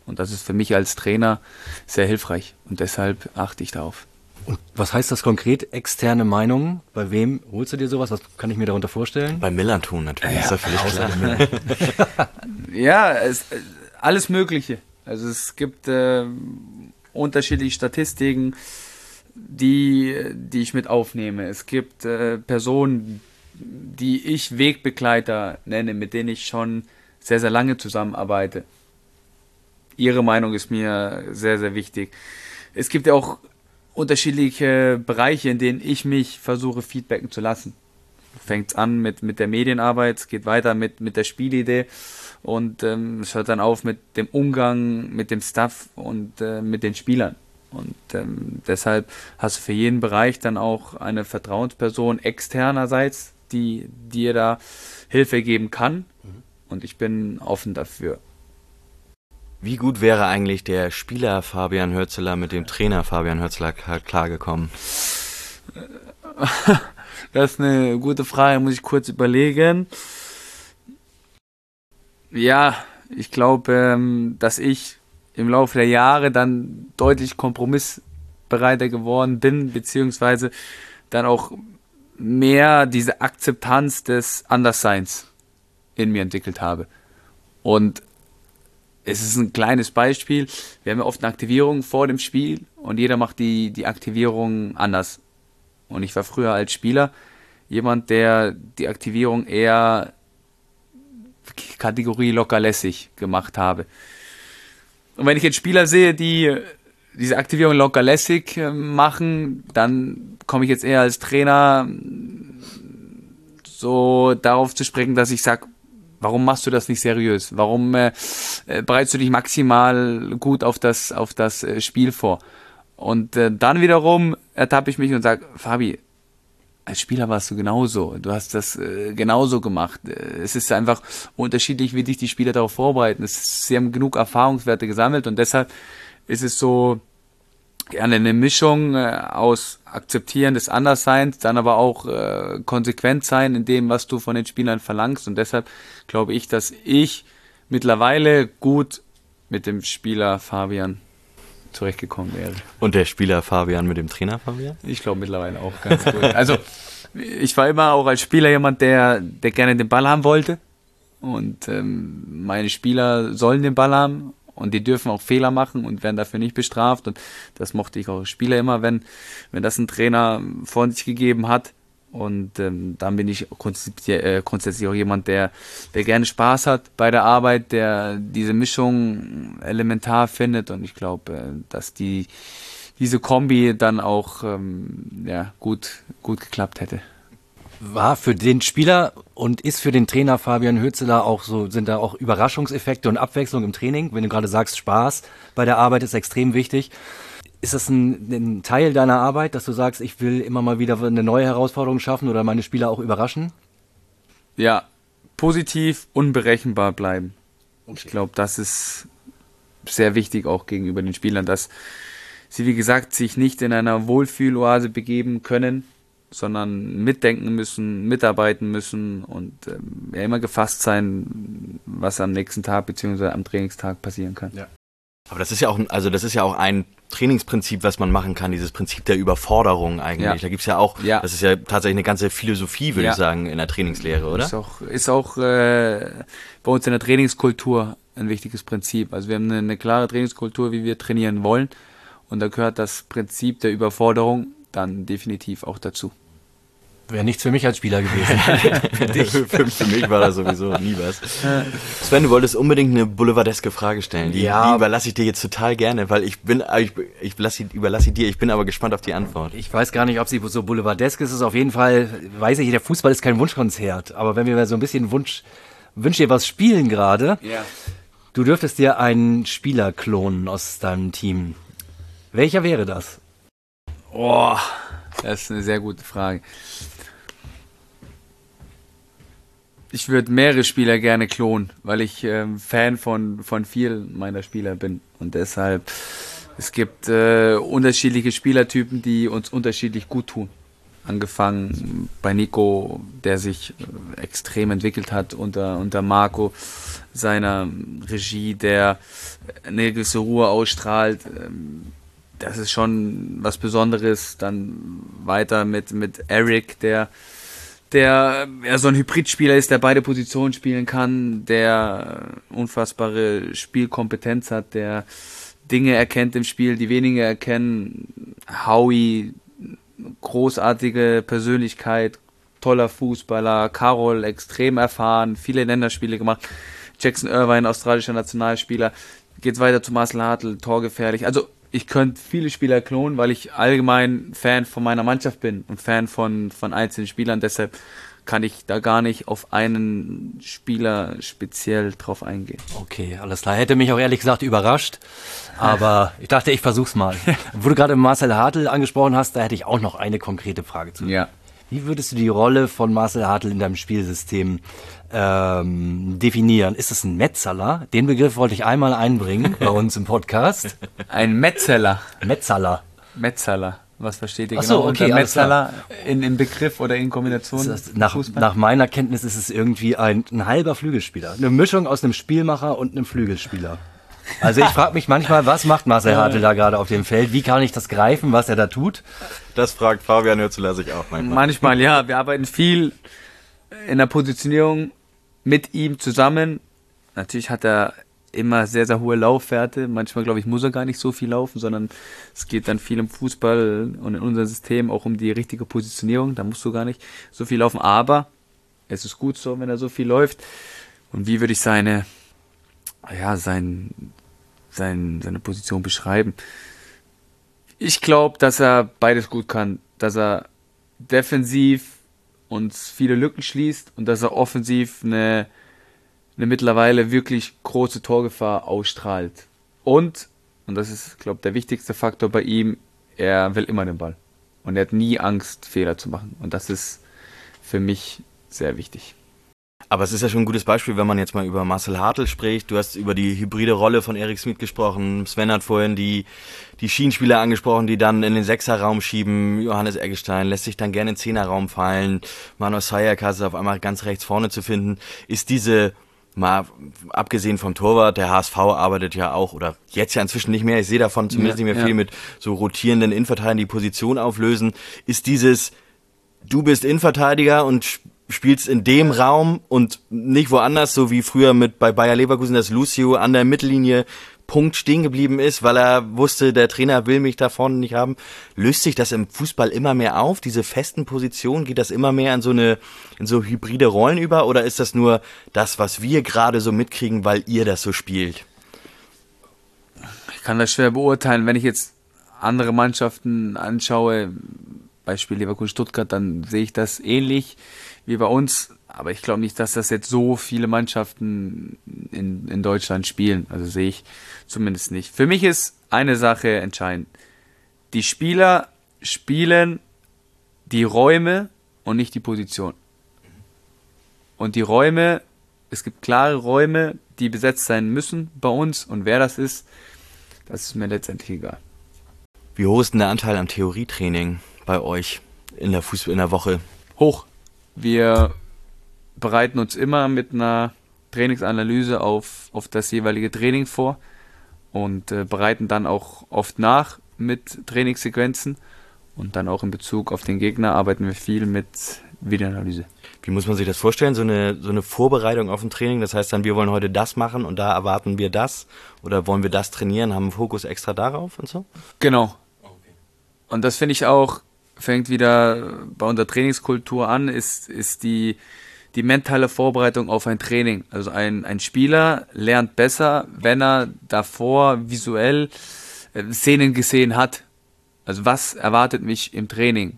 Und das ist für mich als Trainer sehr hilfreich und deshalb achte ich darauf. Und was heißt das konkret, externe Meinungen? Bei wem holst du dir sowas? Was kann ich mir darunter vorstellen? Bei Millernton natürlich. Ja, ist ja, völlig klar. Ja, es, alles Mögliche. Also es gibt äh, unterschiedliche Statistiken, die, die ich mit aufnehme. Es gibt äh, Personen, die ich Wegbegleiter nenne, mit denen ich schon sehr, sehr lange zusammenarbeite. Ihre Meinung ist mir sehr, sehr wichtig. Es gibt ja auch unterschiedliche Bereiche, in denen ich mich versuche, feedbacken zu lassen. Fängt an mit, mit der Medienarbeit, es geht weiter mit, mit der Spielidee und ähm, es hört dann auf mit dem Umgang, mit dem Staff und äh, mit den Spielern. Und ähm, deshalb hast du für jeden Bereich dann auch eine Vertrauensperson externerseits, die dir da Hilfe geben kann. Und ich bin offen dafür. Wie gut wäre eigentlich der Spieler Fabian Hürzeler mit dem Trainer Fabian Hürzeler klargekommen? Das ist eine gute Frage, muss ich kurz überlegen. Ja, ich glaube, dass ich im Laufe der Jahre dann deutlich kompromissbereiter geworden bin, beziehungsweise dann auch mehr diese Akzeptanz des Andersseins in mir entwickelt habe. Und es ist ein kleines Beispiel. Wir haben ja oft eine Aktivierung vor dem Spiel und jeder macht die, die Aktivierung anders. Und ich war früher als Spieler jemand, der die Aktivierung eher Kategorie locker lässig gemacht habe. Und wenn ich jetzt Spieler sehe, die diese Aktivierung locker lässig machen, dann komme ich jetzt eher als Trainer so darauf zu sprechen, dass ich sage, warum machst du das nicht seriös? Warum äh, bereitest du dich maximal gut auf das, auf das äh, Spiel vor? Und äh, dann wiederum ertappe ich mich und sage, Fabi, als Spieler warst du genauso. Du hast das äh, genauso gemacht. Äh, es ist einfach unterschiedlich, wie dich die Spieler darauf vorbereiten. Es ist, sie haben genug Erfahrungswerte gesammelt und deshalb ist es so ja, eine Mischung äh, aus Akzeptieren des Andersseins, dann aber auch äh, konsequent sein in dem, was du von den Spielern verlangst. Und deshalb glaube ich, dass ich mittlerweile gut mit dem Spieler Fabian zurechtgekommen wäre. Und der Spieler Fabian mit dem Trainer Fabian? Ich glaube mittlerweile auch ganz gut. Also ich war immer auch als Spieler jemand, der, der gerne den Ball haben wollte. Und ähm, meine Spieler sollen den Ball haben. Und die dürfen auch Fehler machen und werden dafür nicht bestraft. Und das mochte ich auch als Spieler immer, wenn, wenn das ein Trainer von sich gegeben hat. Und ähm, dann bin ich grundsätzlich, äh, grundsätzlich auch jemand, der, der gerne Spaß hat bei der Arbeit, der diese Mischung elementar findet. Und ich glaube, äh, dass die, diese Kombi dann auch ähm, ja, gut, gut geklappt hätte. War für den Spieler und ist für den Trainer Fabian Hürzeler auch so, sind da auch Überraschungseffekte und Abwechslung im Training? Wenn du gerade sagst, Spaß bei der Arbeit ist extrem wichtig. Ist das ein, ein Teil deiner Arbeit, dass du sagst, ich will immer mal wieder eine neue Herausforderung schaffen oder meine Spieler auch überraschen? Ja, positiv, unberechenbar bleiben. Okay. Ich glaube, das ist sehr wichtig auch gegenüber den Spielern, dass sie, wie gesagt, sich nicht in einer Wohlfühloase begeben können, sondern mitdenken müssen, mitarbeiten müssen und ähm, ja, immer gefasst sein, was am nächsten Tag bzw. am Trainingstag passieren kann. Ja. Aber das ist ja auch, also das ist ja auch ein Trainingsprinzip, was man machen kann, dieses Prinzip der Überforderung eigentlich. Ja. Da gibt's ja auch, ja. Das ist ja tatsächlich eine ganze Philosophie, würde ja. ich sagen, in der Trainingslehre, oder? Ist auch, ist auch äh, bei uns in der Trainingskultur ein wichtiges Prinzip. Also wir haben eine, eine klare Trainingskultur, wie wir trainieren wollen, und da gehört das Prinzip der Überforderung dann definitiv auch dazu. Wäre nichts für mich als Spieler gewesen. für, dich. für, für mich war das sowieso nie was. Sven, du wolltest unbedingt eine boulevardeske Frage stellen. Die, ja, die überlasse ich dir jetzt total gerne, weil ich bin, ich, ich lasse, überlasse sie dir, ich bin aber gespannt auf die Antwort. Ich weiß gar nicht, ob sie so boulevardesk ist. Ist auf jeden Fall, weiß ich, der Fußball ist kein Wunschkonzert, aber wenn wir so ein bisschen Wunsch, wünsch dir was spielen gerade. Ja. Du dürftest dir einen Spieler klonen aus deinem Team. Welcher wäre das? Oh, das ist eine sehr gute Frage. Ich würde mehrere Spieler gerne klonen, weil ich ähm, Fan von, von vielen meiner Spieler bin. Und deshalb, es gibt äh, unterschiedliche Spielertypen, die uns unterschiedlich gut tun. Angefangen bei Nico, der sich äh, extrem entwickelt hat unter, unter Marco, seiner Regie, der eine gewisse Ruhe ausstrahlt. Ähm, das ist schon was Besonderes. Dann weiter mit, mit Eric, der... der ja, so ein Hybridspieler ist, der beide Positionen spielen kann, der unfassbare Spielkompetenz hat, der Dinge erkennt im Spiel, die wenige erkennen. Howie, großartige Persönlichkeit, toller Fußballer. Karol, extrem erfahren, viele Länderspiele gemacht. Jackson Irvine, australischer Nationalspieler. Geht's weiter zu Marcel Hartel, torgefährlich. Also ich könnte viele Spieler klonen, weil ich allgemein Fan von meiner Mannschaft bin und Fan von, von einzelnen Spielern. Deshalb kann ich da gar nicht auf einen Spieler speziell drauf eingehen. Okay, alles klar. Hätte mich auch ehrlich gesagt überrascht, aber ich dachte, ich versuch's mal. Wo du gerade Marcel Hartel angesprochen hast, da hätte ich auch noch eine konkrete Frage zu. Ja. Wie würdest du die Rolle von Marcel Hartel in deinem Spielsystem ähm, definieren? Ist es ein Metzeler? Den Begriff wollte ich einmal einbringen bei uns im Podcast. Ein Metzeler. Metzeler. Metzeler. Was versteht ihr? Ach so, genau, okay, unter Metzeler in, in Begriff oder in Kombination? Das, nach, nach meiner Kenntnis ist es irgendwie ein, ein halber Flügelspieler. Eine Mischung aus einem Spielmacher und einem Flügelspieler. Also ich frage mich manchmal, was macht Marcel Hartel da gerade auf dem Feld? Wie kann ich das greifen, was er da tut? Das fragt Fabian Hürzeler sich auch manchmal. Manchmal, ja. Wir arbeiten viel in der Positionierung mit ihm zusammen. Natürlich hat er immer sehr, sehr hohe Laufwerte. Manchmal, glaube ich, muss er gar nicht so viel laufen, sondern es geht dann viel im Fußball und in unserem System auch um die richtige Positionierung. Da musst du gar nicht so viel laufen. Aber es ist gut so, wenn er so viel läuft. Und wie würde ich seine... ja, sein, sein, seine Position beschreiben. Ich glaube, dass er beides gut kann, dass er defensiv uns viele Lücken schließt und dass er offensiv eine, eine mittlerweile wirklich große Torgefahr ausstrahlt. Und, und das ist, glaube ich, der wichtigste Faktor bei ihm, er will immer den Ball. Und er hat nie Angst, Fehler zu machen. Und das ist für mich sehr wichtig. Aber es ist ja schon ein gutes Beispiel, wenn man jetzt mal über Marcel Hartel spricht. Du hast über die hybride Rolle von Eric Smith gesprochen. Sven hat vorhin die, die Schienenspieler angesprochen, die dann in den Sechserraum schieben. Johannes Eggestein lässt sich dann gerne in den Zehnerraum fallen. Manuel Saliakas ist auf einmal ganz rechts vorne zu finden. Ist diese, mal abgesehen vom Torwart, der H S V arbeitet ja auch, oder jetzt ja inzwischen nicht mehr, ich sehe davon zumindest ja, nicht mehr ja. viel mit so rotierenden Innenverteidigern, die Position auflösen. Ist dieses, du bist Innenverteidiger und spielst in dem Raum und nicht woanders, so wie früher mit bei Bayer Leverkusen, dass Lucio an der Mittellinie Punkt stehen geblieben ist, weil er wusste, der Trainer will mich da vorne nicht haben. Löst sich das im Fußball immer mehr auf, diese festen Positionen? Geht das immer mehr in so eine, in so hybride Rollen über? Oder ist das nur das, was wir gerade so mitkriegen, weil ihr das so spielt? Ich kann das schwer beurteilen. Wenn ich jetzt andere Mannschaften anschaue, Beispiel Leverkusen, Stuttgart, dann sehe ich das ähnlich wie bei uns, aber ich glaube nicht, dass das jetzt so viele Mannschaften in, in Deutschland spielen, also sehe ich zumindest nicht. Für mich ist eine Sache entscheidend, die Spieler spielen die Räume und nicht die Position. Und die Räume, es gibt klare Räume, die besetzt sein müssen bei uns, und wer das ist, das ist mir letztendlich egal. Wie hoch ist denn der Anteil am Theorietraining bei euch in der Fußball in der Woche? Hoch. Wir bereiten uns immer mit einer Trainingsanalyse auf, auf das jeweilige Training vor und äh, bereiten dann auch oft nach mit Trainingssequenzen, und dann auch in Bezug auf den Gegner arbeiten wir viel mit Videoanalyse. Wie muss man sich das vorstellen, so eine, so eine Vorbereitung auf ein Training? Das heißt dann, wir wollen heute das machen und da erwarten wir das, oder wollen wir das trainieren, haben einen Fokus extra darauf und so? Genau. Und das finde ich auch, fängt wieder bei unserer Trainingskultur an, ist, ist die, die mentale Vorbereitung auf ein Training. Also ein, ein Spieler lernt besser, wenn er davor visuell Szenen gesehen hat. Also was erwartet mich im Training?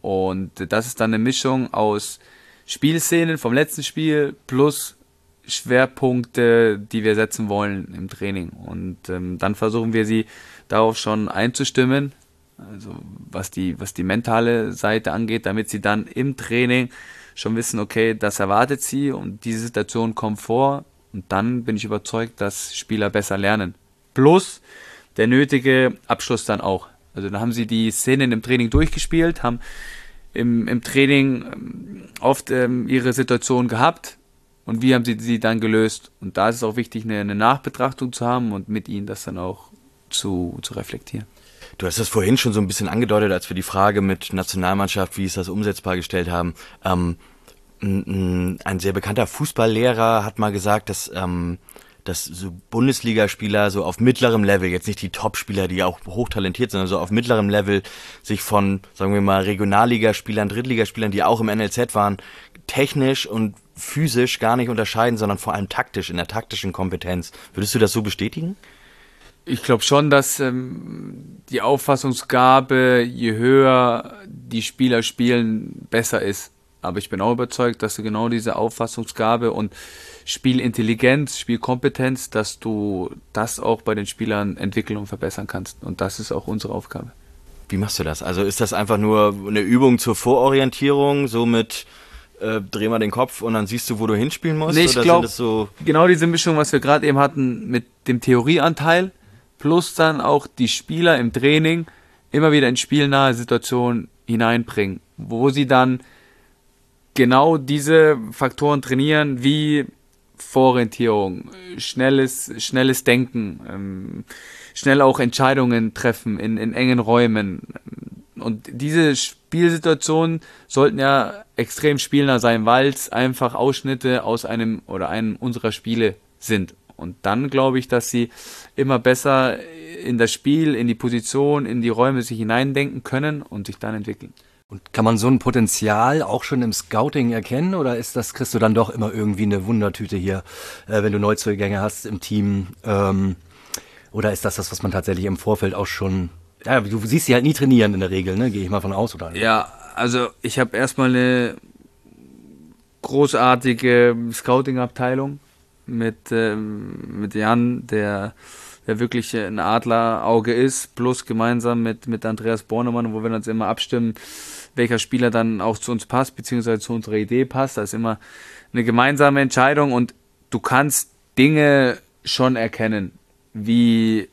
Und das ist dann eine Mischung aus Spielszenen vom letzten Spiel plus Schwerpunkte, die wir setzen wollen im Training. Und ähm, dann versuchen wir, sie darauf schon einzustimmen. Also was die, was die mentale Seite angeht, damit sie dann im Training schon wissen, okay, das erwartet sie und diese Situation kommt vor. Und dann bin ich überzeugt, dass Spieler besser lernen. Plus der nötige Abschluss dann auch. Also da haben sie die Szenen im Training durchgespielt, haben im, im Training oft ähm, ihre Situation gehabt und wie haben sie sie dann gelöst. Und da ist es auch wichtig, eine, eine Nachbetrachtung zu haben und mit ihnen das dann auch zu, zu reflektieren. Du hast das vorhin schon so ein bisschen angedeutet, als wir die Frage mit Nationalmannschaft, wie ist das umsetzbar, gestellt haben. Ähm, ein sehr bekannter Fußballlehrer hat mal gesagt, dass... Ähm dass so Bundesligaspieler so auf mittlerem Level, jetzt nicht die Top-Spieler, die auch hochtalentiert sind, sondern so auf mittlerem Level sich von, sagen wir mal, Regionalligaspielern, Drittligaspielern, die auch im N L Z waren, technisch und physisch gar nicht unterscheiden, sondern vor allem taktisch, in der taktischen Kompetenz. Würdest du das so bestätigen? Ich glaube schon, dass ähm, die Auffassungsgabe, je höher die Spieler spielen, besser ist. Aber ich bin auch überzeugt, dass du genau diese Auffassungsgabe und Spielintelligenz, Spielkompetenz, dass du das auch bei den Spielern entwickeln und verbessern kannst. Und das ist auch unsere Aufgabe. Wie machst du das? Also ist das einfach nur eine Übung zur Vororientierung, so mit äh, dreh mal den Kopf und dann siehst du, wo du hinspielen musst? Nee, ich glaube, so genau diese Mischung, was wir gerade eben hatten mit dem Theorieanteil, plus dann auch die Spieler im Training immer wieder in spielnahe Situationen hineinbringen, wo sie dann genau diese Faktoren trainieren, wie Vororientierung, schnelles, schnelles Denken, ähm, schnell auch Entscheidungen treffen in, in engen Räumen. Und diese Spielsituationen sollten ja extrem spielnah sein, weil es einfach Ausschnitte aus einem oder einem unserer Spiele sind. Und dann glaube ich, dass sie immer besser in das Spiel, in die Position, in die Räume sich hineindenken können und sich dann entwickeln. Und kann man so ein Potenzial auch schon im Scouting erkennen oder ist das, kriegst du dann doch immer irgendwie eine Wundertüte hier, äh, wenn du Neuzugänge hast im Team? Ähm, oder ist das das, was man tatsächlich im Vorfeld auch schon, ja, du siehst sie halt nie trainieren in der Regel, ne? Gehe ich mal von aus, oder? Ja, also ich habe erstmal eine großartige Scouting-Abteilung mit, ähm, mit Jan, der... der wirklich ein Adlerauge ist, plus gemeinsam mit, mit Andreas Bornemann, wo wir uns immer abstimmen, welcher Spieler dann auch zu uns passt, beziehungsweise zu unserer Idee passt. Das ist immer eine gemeinsame Entscheidung und du kannst Dinge schon erkennen, wie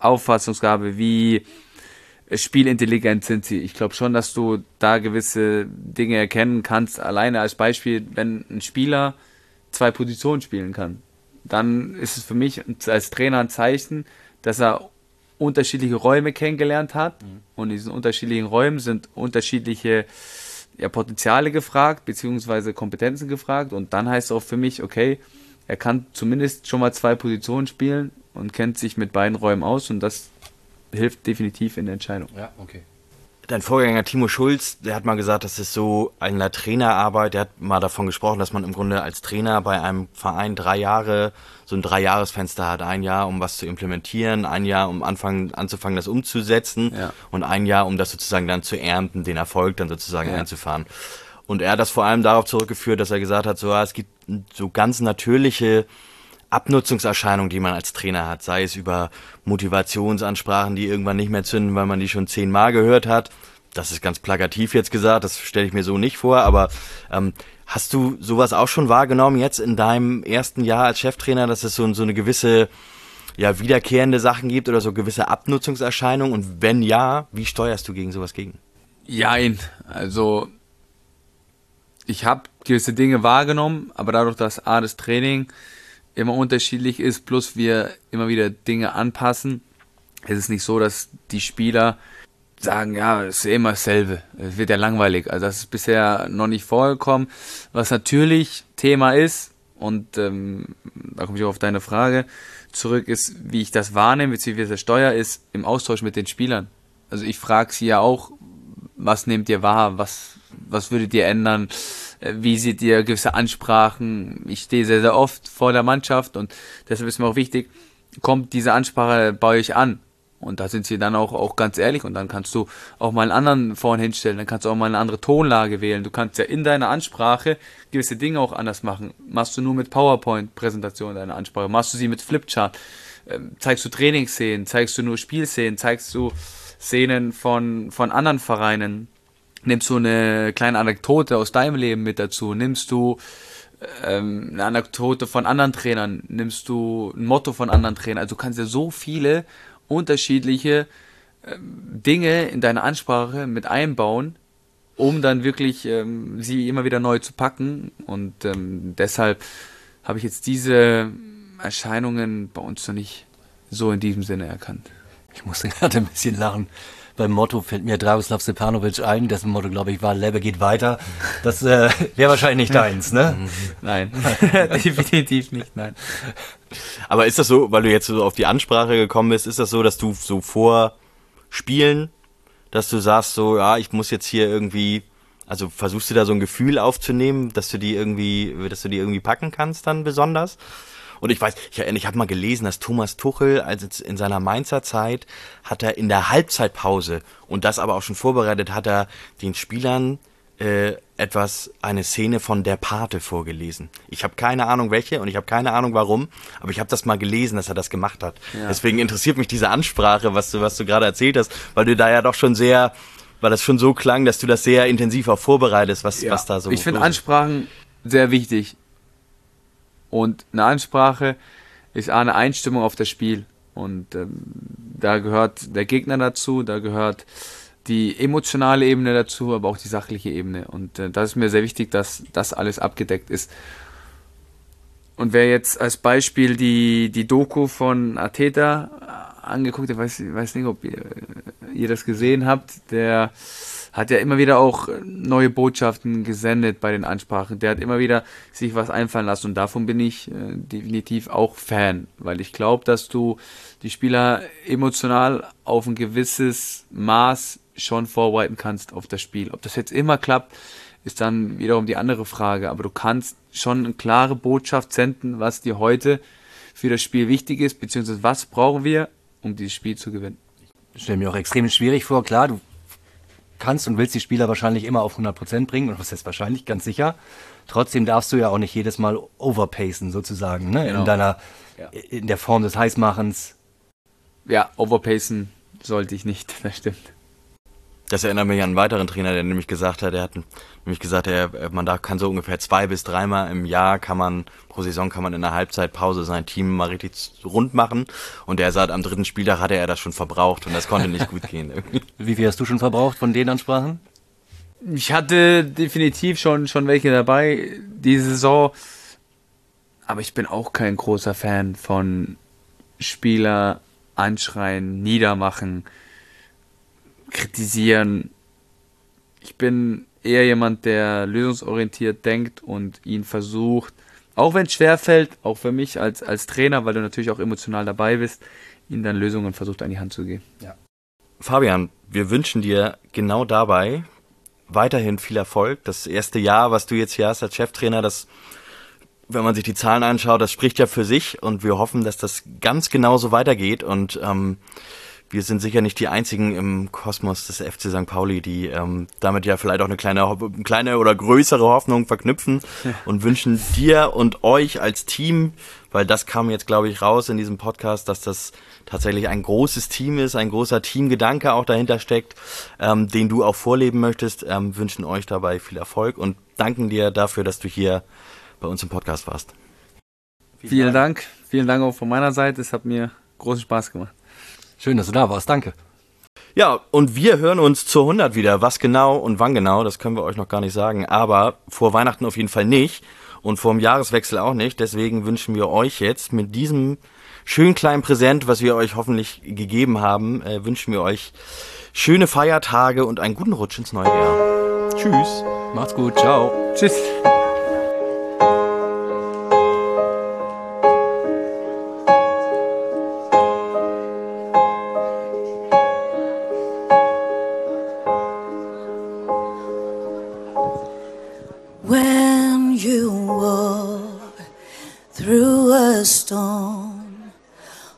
Auffassungsgabe, wie spielintelligent sind sie. Ich glaube schon, dass du da gewisse Dinge erkennen kannst. Alleine als Beispiel, wenn ein Spieler zwei Positionen spielen kann, dann ist es für mich als Trainer ein Zeichen, dass er unterschiedliche Räume kennengelernt hat. Mhm. Und in diesen unterschiedlichen Räumen sind unterschiedliche ja, Potenziale gefragt, beziehungsweise Kompetenzen gefragt. Und dann heißt es auch für mich, okay, er kann zumindest schon mal zwei Positionen spielen und kennt sich mit beiden Räumen aus. Und das hilft definitiv in der Entscheidung. Ja, okay. Dein Vorgänger Timo Schulz, der hat mal gesagt, das ist so eine Trainerarbeit, der hat mal davon gesprochen, dass man im Grunde als Trainer bei einem Verein drei Jahre, so ein Dreijahresfenster hat, ein Jahr, um was zu implementieren, ein Jahr, um anfangen, anzufangen, das umzusetzen ja. und ein Jahr, um das sozusagen dann zu ernten, den Erfolg dann sozusagen ja. einzufahren. Und er hat das vor allem darauf zurückgeführt, dass er gesagt hat, so, es gibt so ganz natürliche Abnutzungserscheinungen, die man als Trainer hat, sei es über Motivationsansprachen, die irgendwann nicht mehr zünden, weil man die schon zehnmal gehört hat. Das ist ganz plakativ jetzt gesagt, das stelle ich mir so nicht vor, aber ähm, hast du sowas auch schon wahrgenommen jetzt in deinem ersten Jahr als Cheftrainer, dass es so, so eine gewisse, ja, wiederkehrende Sachen gibt oder so gewisse Abnutzungserscheinungen? Und wenn ja, wie steuerst du gegen sowas gegen? Jein, also ich habe gewisse Dinge wahrgenommen, aber dadurch, dass A, das Training immer unterschiedlich ist, plus wir immer wieder Dinge anpassen. Es ist nicht so, dass die Spieler sagen, ja, es ist immer dasselbe, es wird ja langweilig. Also das ist bisher noch nicht vorgekommen. Was natürlich Thema ist, und ähm, da komme ich auch auf deine Frage zurück, ist, wie ich das wahrnehme, beziehungsweise steuer, ist im Austausch mit den Spielern. Also ich frage sie ja auch, was nehmt ihr wahr, was, was würdet ihr ändern, wie seht ihr gewisse Ansprachen? Ich stehe sehr, sehr oft vor der Mannschaft und deshalb ist mir auch wichtig, kommt diese Ansprache bei euch an? Und da sind sie dann auch, auch ganz ehrlich und dann kannst du auch mal einen anderen vorne hinstellen, dann kannst du auch mal eine andere Tonlage wählen. Du kannst ja in deiner Ansprache gewisse Dinge auch anders machen. Machst du nur mit PowerPoint-Präsentation deine Ansprache? Machst du sie mit Flipchart? Zeigst du Trainingsszenen? Zeigst du nur Spielszenen? Zeigst du Szenen von, von anderen Vereinen? nimmst du eine kleine Anekdote aus deinem Leben mit dazu, nimmst du ähm, eine Anekdote von anderen Trainern, nimmst du ein Motto von anderen Trainern, also du kannst ja so viele unterschiedliche ähm, Dinge in deine Ansprache mit einbauen, um dann wirklich ähm, sie immer wieder neu zu packen, und ähm, deshalb habe ich jetzt diese Erscheinungen bei uns noch nicht so in diesem Sinne erkannt. Ich musste gerade ein bisschen lachen. Beim Motto fällt mir Dragoslav Stepanovic ein, dessen Motto, glaube ich, war, Lebe geht weiter. Das äh, wäre wahrscheinlich nicht deins, ne? Nein, definitiv nicht, nein. Aber ist das so, weil du jetzt so auf die Ansprache gekommen bist, ist das so, dass du so vor Spielen, dass du sagst so, ja, ich muss jetzt hier irgendwie, also versuchst du da so ein Gefühl aufzunehmen, dass du die irgendwie, dass du die irgendwie packen kannst dann besonders? Und ich weiß, ich, ich habe mal gelesen, dass Thomas Tuchel also in seiner Mainzer Zeit hat er in der Halbzeitpause, und das aber auch schon vorbereitet, hat er den Spielern äh, etwas, eine Szene von Der Pate vorgelesen. Ich habe keine Ahnung welche und ich habe keine Ahnung warum, aber ich habe das mal gelesen, dass er das gemacht hat. Ja. Deswegen interessiert mich diese Ansprache, was du, was du gerade erzählt hast, weil du da ja doch schon sehr, weil das schon so klang, dass du das sehr intensiv auch vorbereitest, was, ja. was da so ist. Ich finde Ansprachen sehr wichtig. Und eine Ansprache ist eine Einstimmung auf das Spiel. Und ähm, da gehört der Gegner dazu, da gehört die emotionale Ebene dazu, aber auch die sachliche Ebene. Und äh, das ist mir sehr wichtig, dass das alles abgedeckt ist. Und wer jetzt als Beispiel die, die Doku von Arteta angeguckt hat, ich weiß, weiß nicht, ob ihr, ihr das gesehen habt, der hat ja immer wieder auch neue Botschaften gesendet bei den Ansprachen. Der hat immer wieder sich was einfallen lassen, und davon bin ich äh, definitiv auch Fan, weil ich glaube, dass du die Spieler emotional auf ein gewisses Maß schon vorbereiten kannst auf das Spiel. Ob das jetzt immer klappt, ist dann wiederum die andere Frage, aber du kannst schon eine klare Botschaft senden, was dir heute für das Spiel wichtig ist, beziehungsweise was brauchen wir, um dieses Spiel zu gewinnen. Ich stelle mir auch extrem schwierig vor, klar, du kannst und willst die Spieler wahrscheinlich immer auf hundert Prozent bringen, und was heißt wahrscheinlich, ganz sicher. Trotzdem darfst du ja auch nicht jedes Mal overpacen, sozusagen, ne? Genau. In deiner, ja. in der Form des Heißmachens. Ja, overpacen sollte ich nicht, das stimmt. Das erinnert mich an einen weiteren Trainer, der nämlich gesagt hat, er hat nämlich gesagt, er, man da kann so ungefähr zwei bis dreimal im Jahr kann man, pro Saison kann man in der Halbzeitpause sein Team mal richtig rund machen. Und er sagt, am dritten Spieltag hatte er das schon verbraucht und das konnte nicht gut gehen. Wie viel hast du schon verbraucht von den Ansprachen? Ich hatte definitiv schon, schon welche dabei, diese Saison. Aber ich bin auch kein großer Fan von Spieler anschreien, niedermachen, kritisieren. Ich bin eher jemand, der lösungsorientiert denkt und ihn versucht, auch wenn es schwerfällt, auch für mich als, als Trainer, weil du natürlich auch emotional dabei bist, ihn dann Lösungen versucht an die Hand zu geben. Ja. Fabian, wir wünschen dir genau dabei weiterhin viel Erfolg. Das erste Jahr, was du jetzt hier hast als Cheftrainer, das, wenn man sich die Zahlen anschaut, das spricht ja für sich, und wir hoffen, dass das ganz genauso weitergeht, und ähm, wir sind sicher nicht die einzigen im Kosmos des F C Sankt Pauli, die ähm, damit ja vielleicht auch eine kleine, eine kleine oder größere Hoffnung verknüpfen, ja. Und wünschen dir und euch als Team, weil das kam jetzt, glaube ich, raus in diesem Podcast, dass das tatsächlich ein großes Team ist, ein großer Teamgedanke auch dahinter steckt, ähm, den du auch vorleben möchtest, ähm, wünschen euch dabei viel Erfolg und danken dir dafür, dass du hier bei uns im Podcast warst. Vielen, vielen Dank. Dank, vielen Dank auch von meiner Seite, es hat mir großen Spaß gemacht. Schön, dass du da warst, danke. Ja, und wir hören uns zur hundert wieder. Was genau und wann genau, das können wir euch noch gar nicht sagen. Aber vor Weihnachten auf jeden Fall nicht und vor dem Jahreswechsel auch nicht. Deswegen wünschen wir euch jetzt mit diesem schönen kleinen Präsent, was wir euch hoffentlich gegeben haben, äh, wünschen wir euch schöne Feiertage und einen guten Rutsch ins neue Jahr. Tschüss. Macht's gut, ciao. Tschüss. Storm,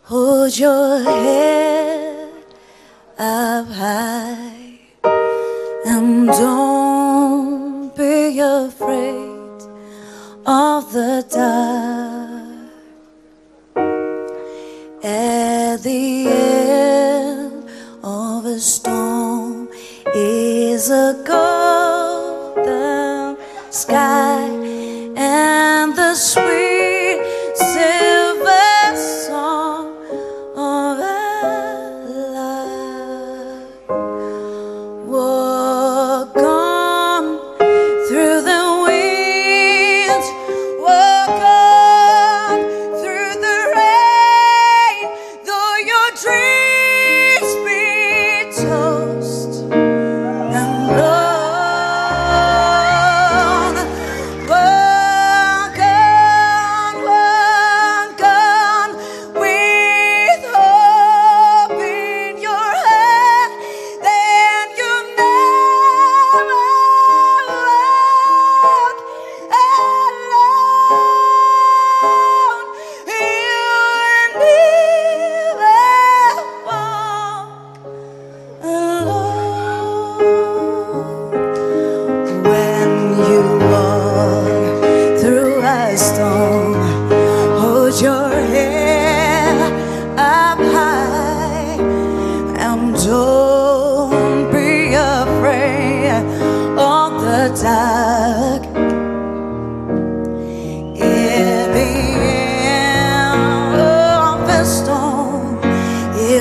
hold your head up high and don't be afraid of the dark. At the end of a storm is a God.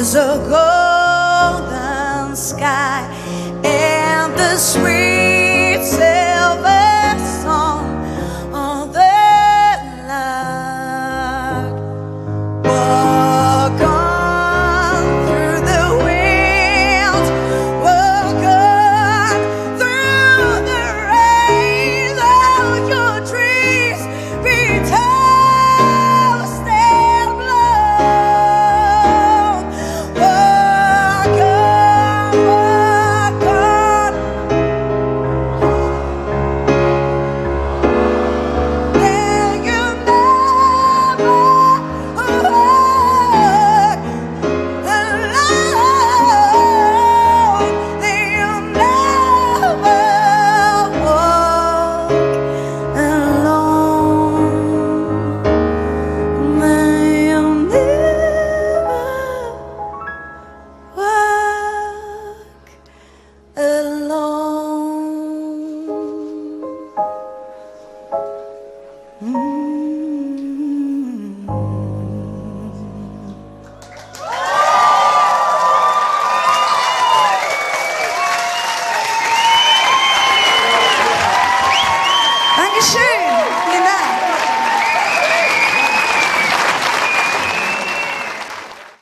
is a golden sky and the sweet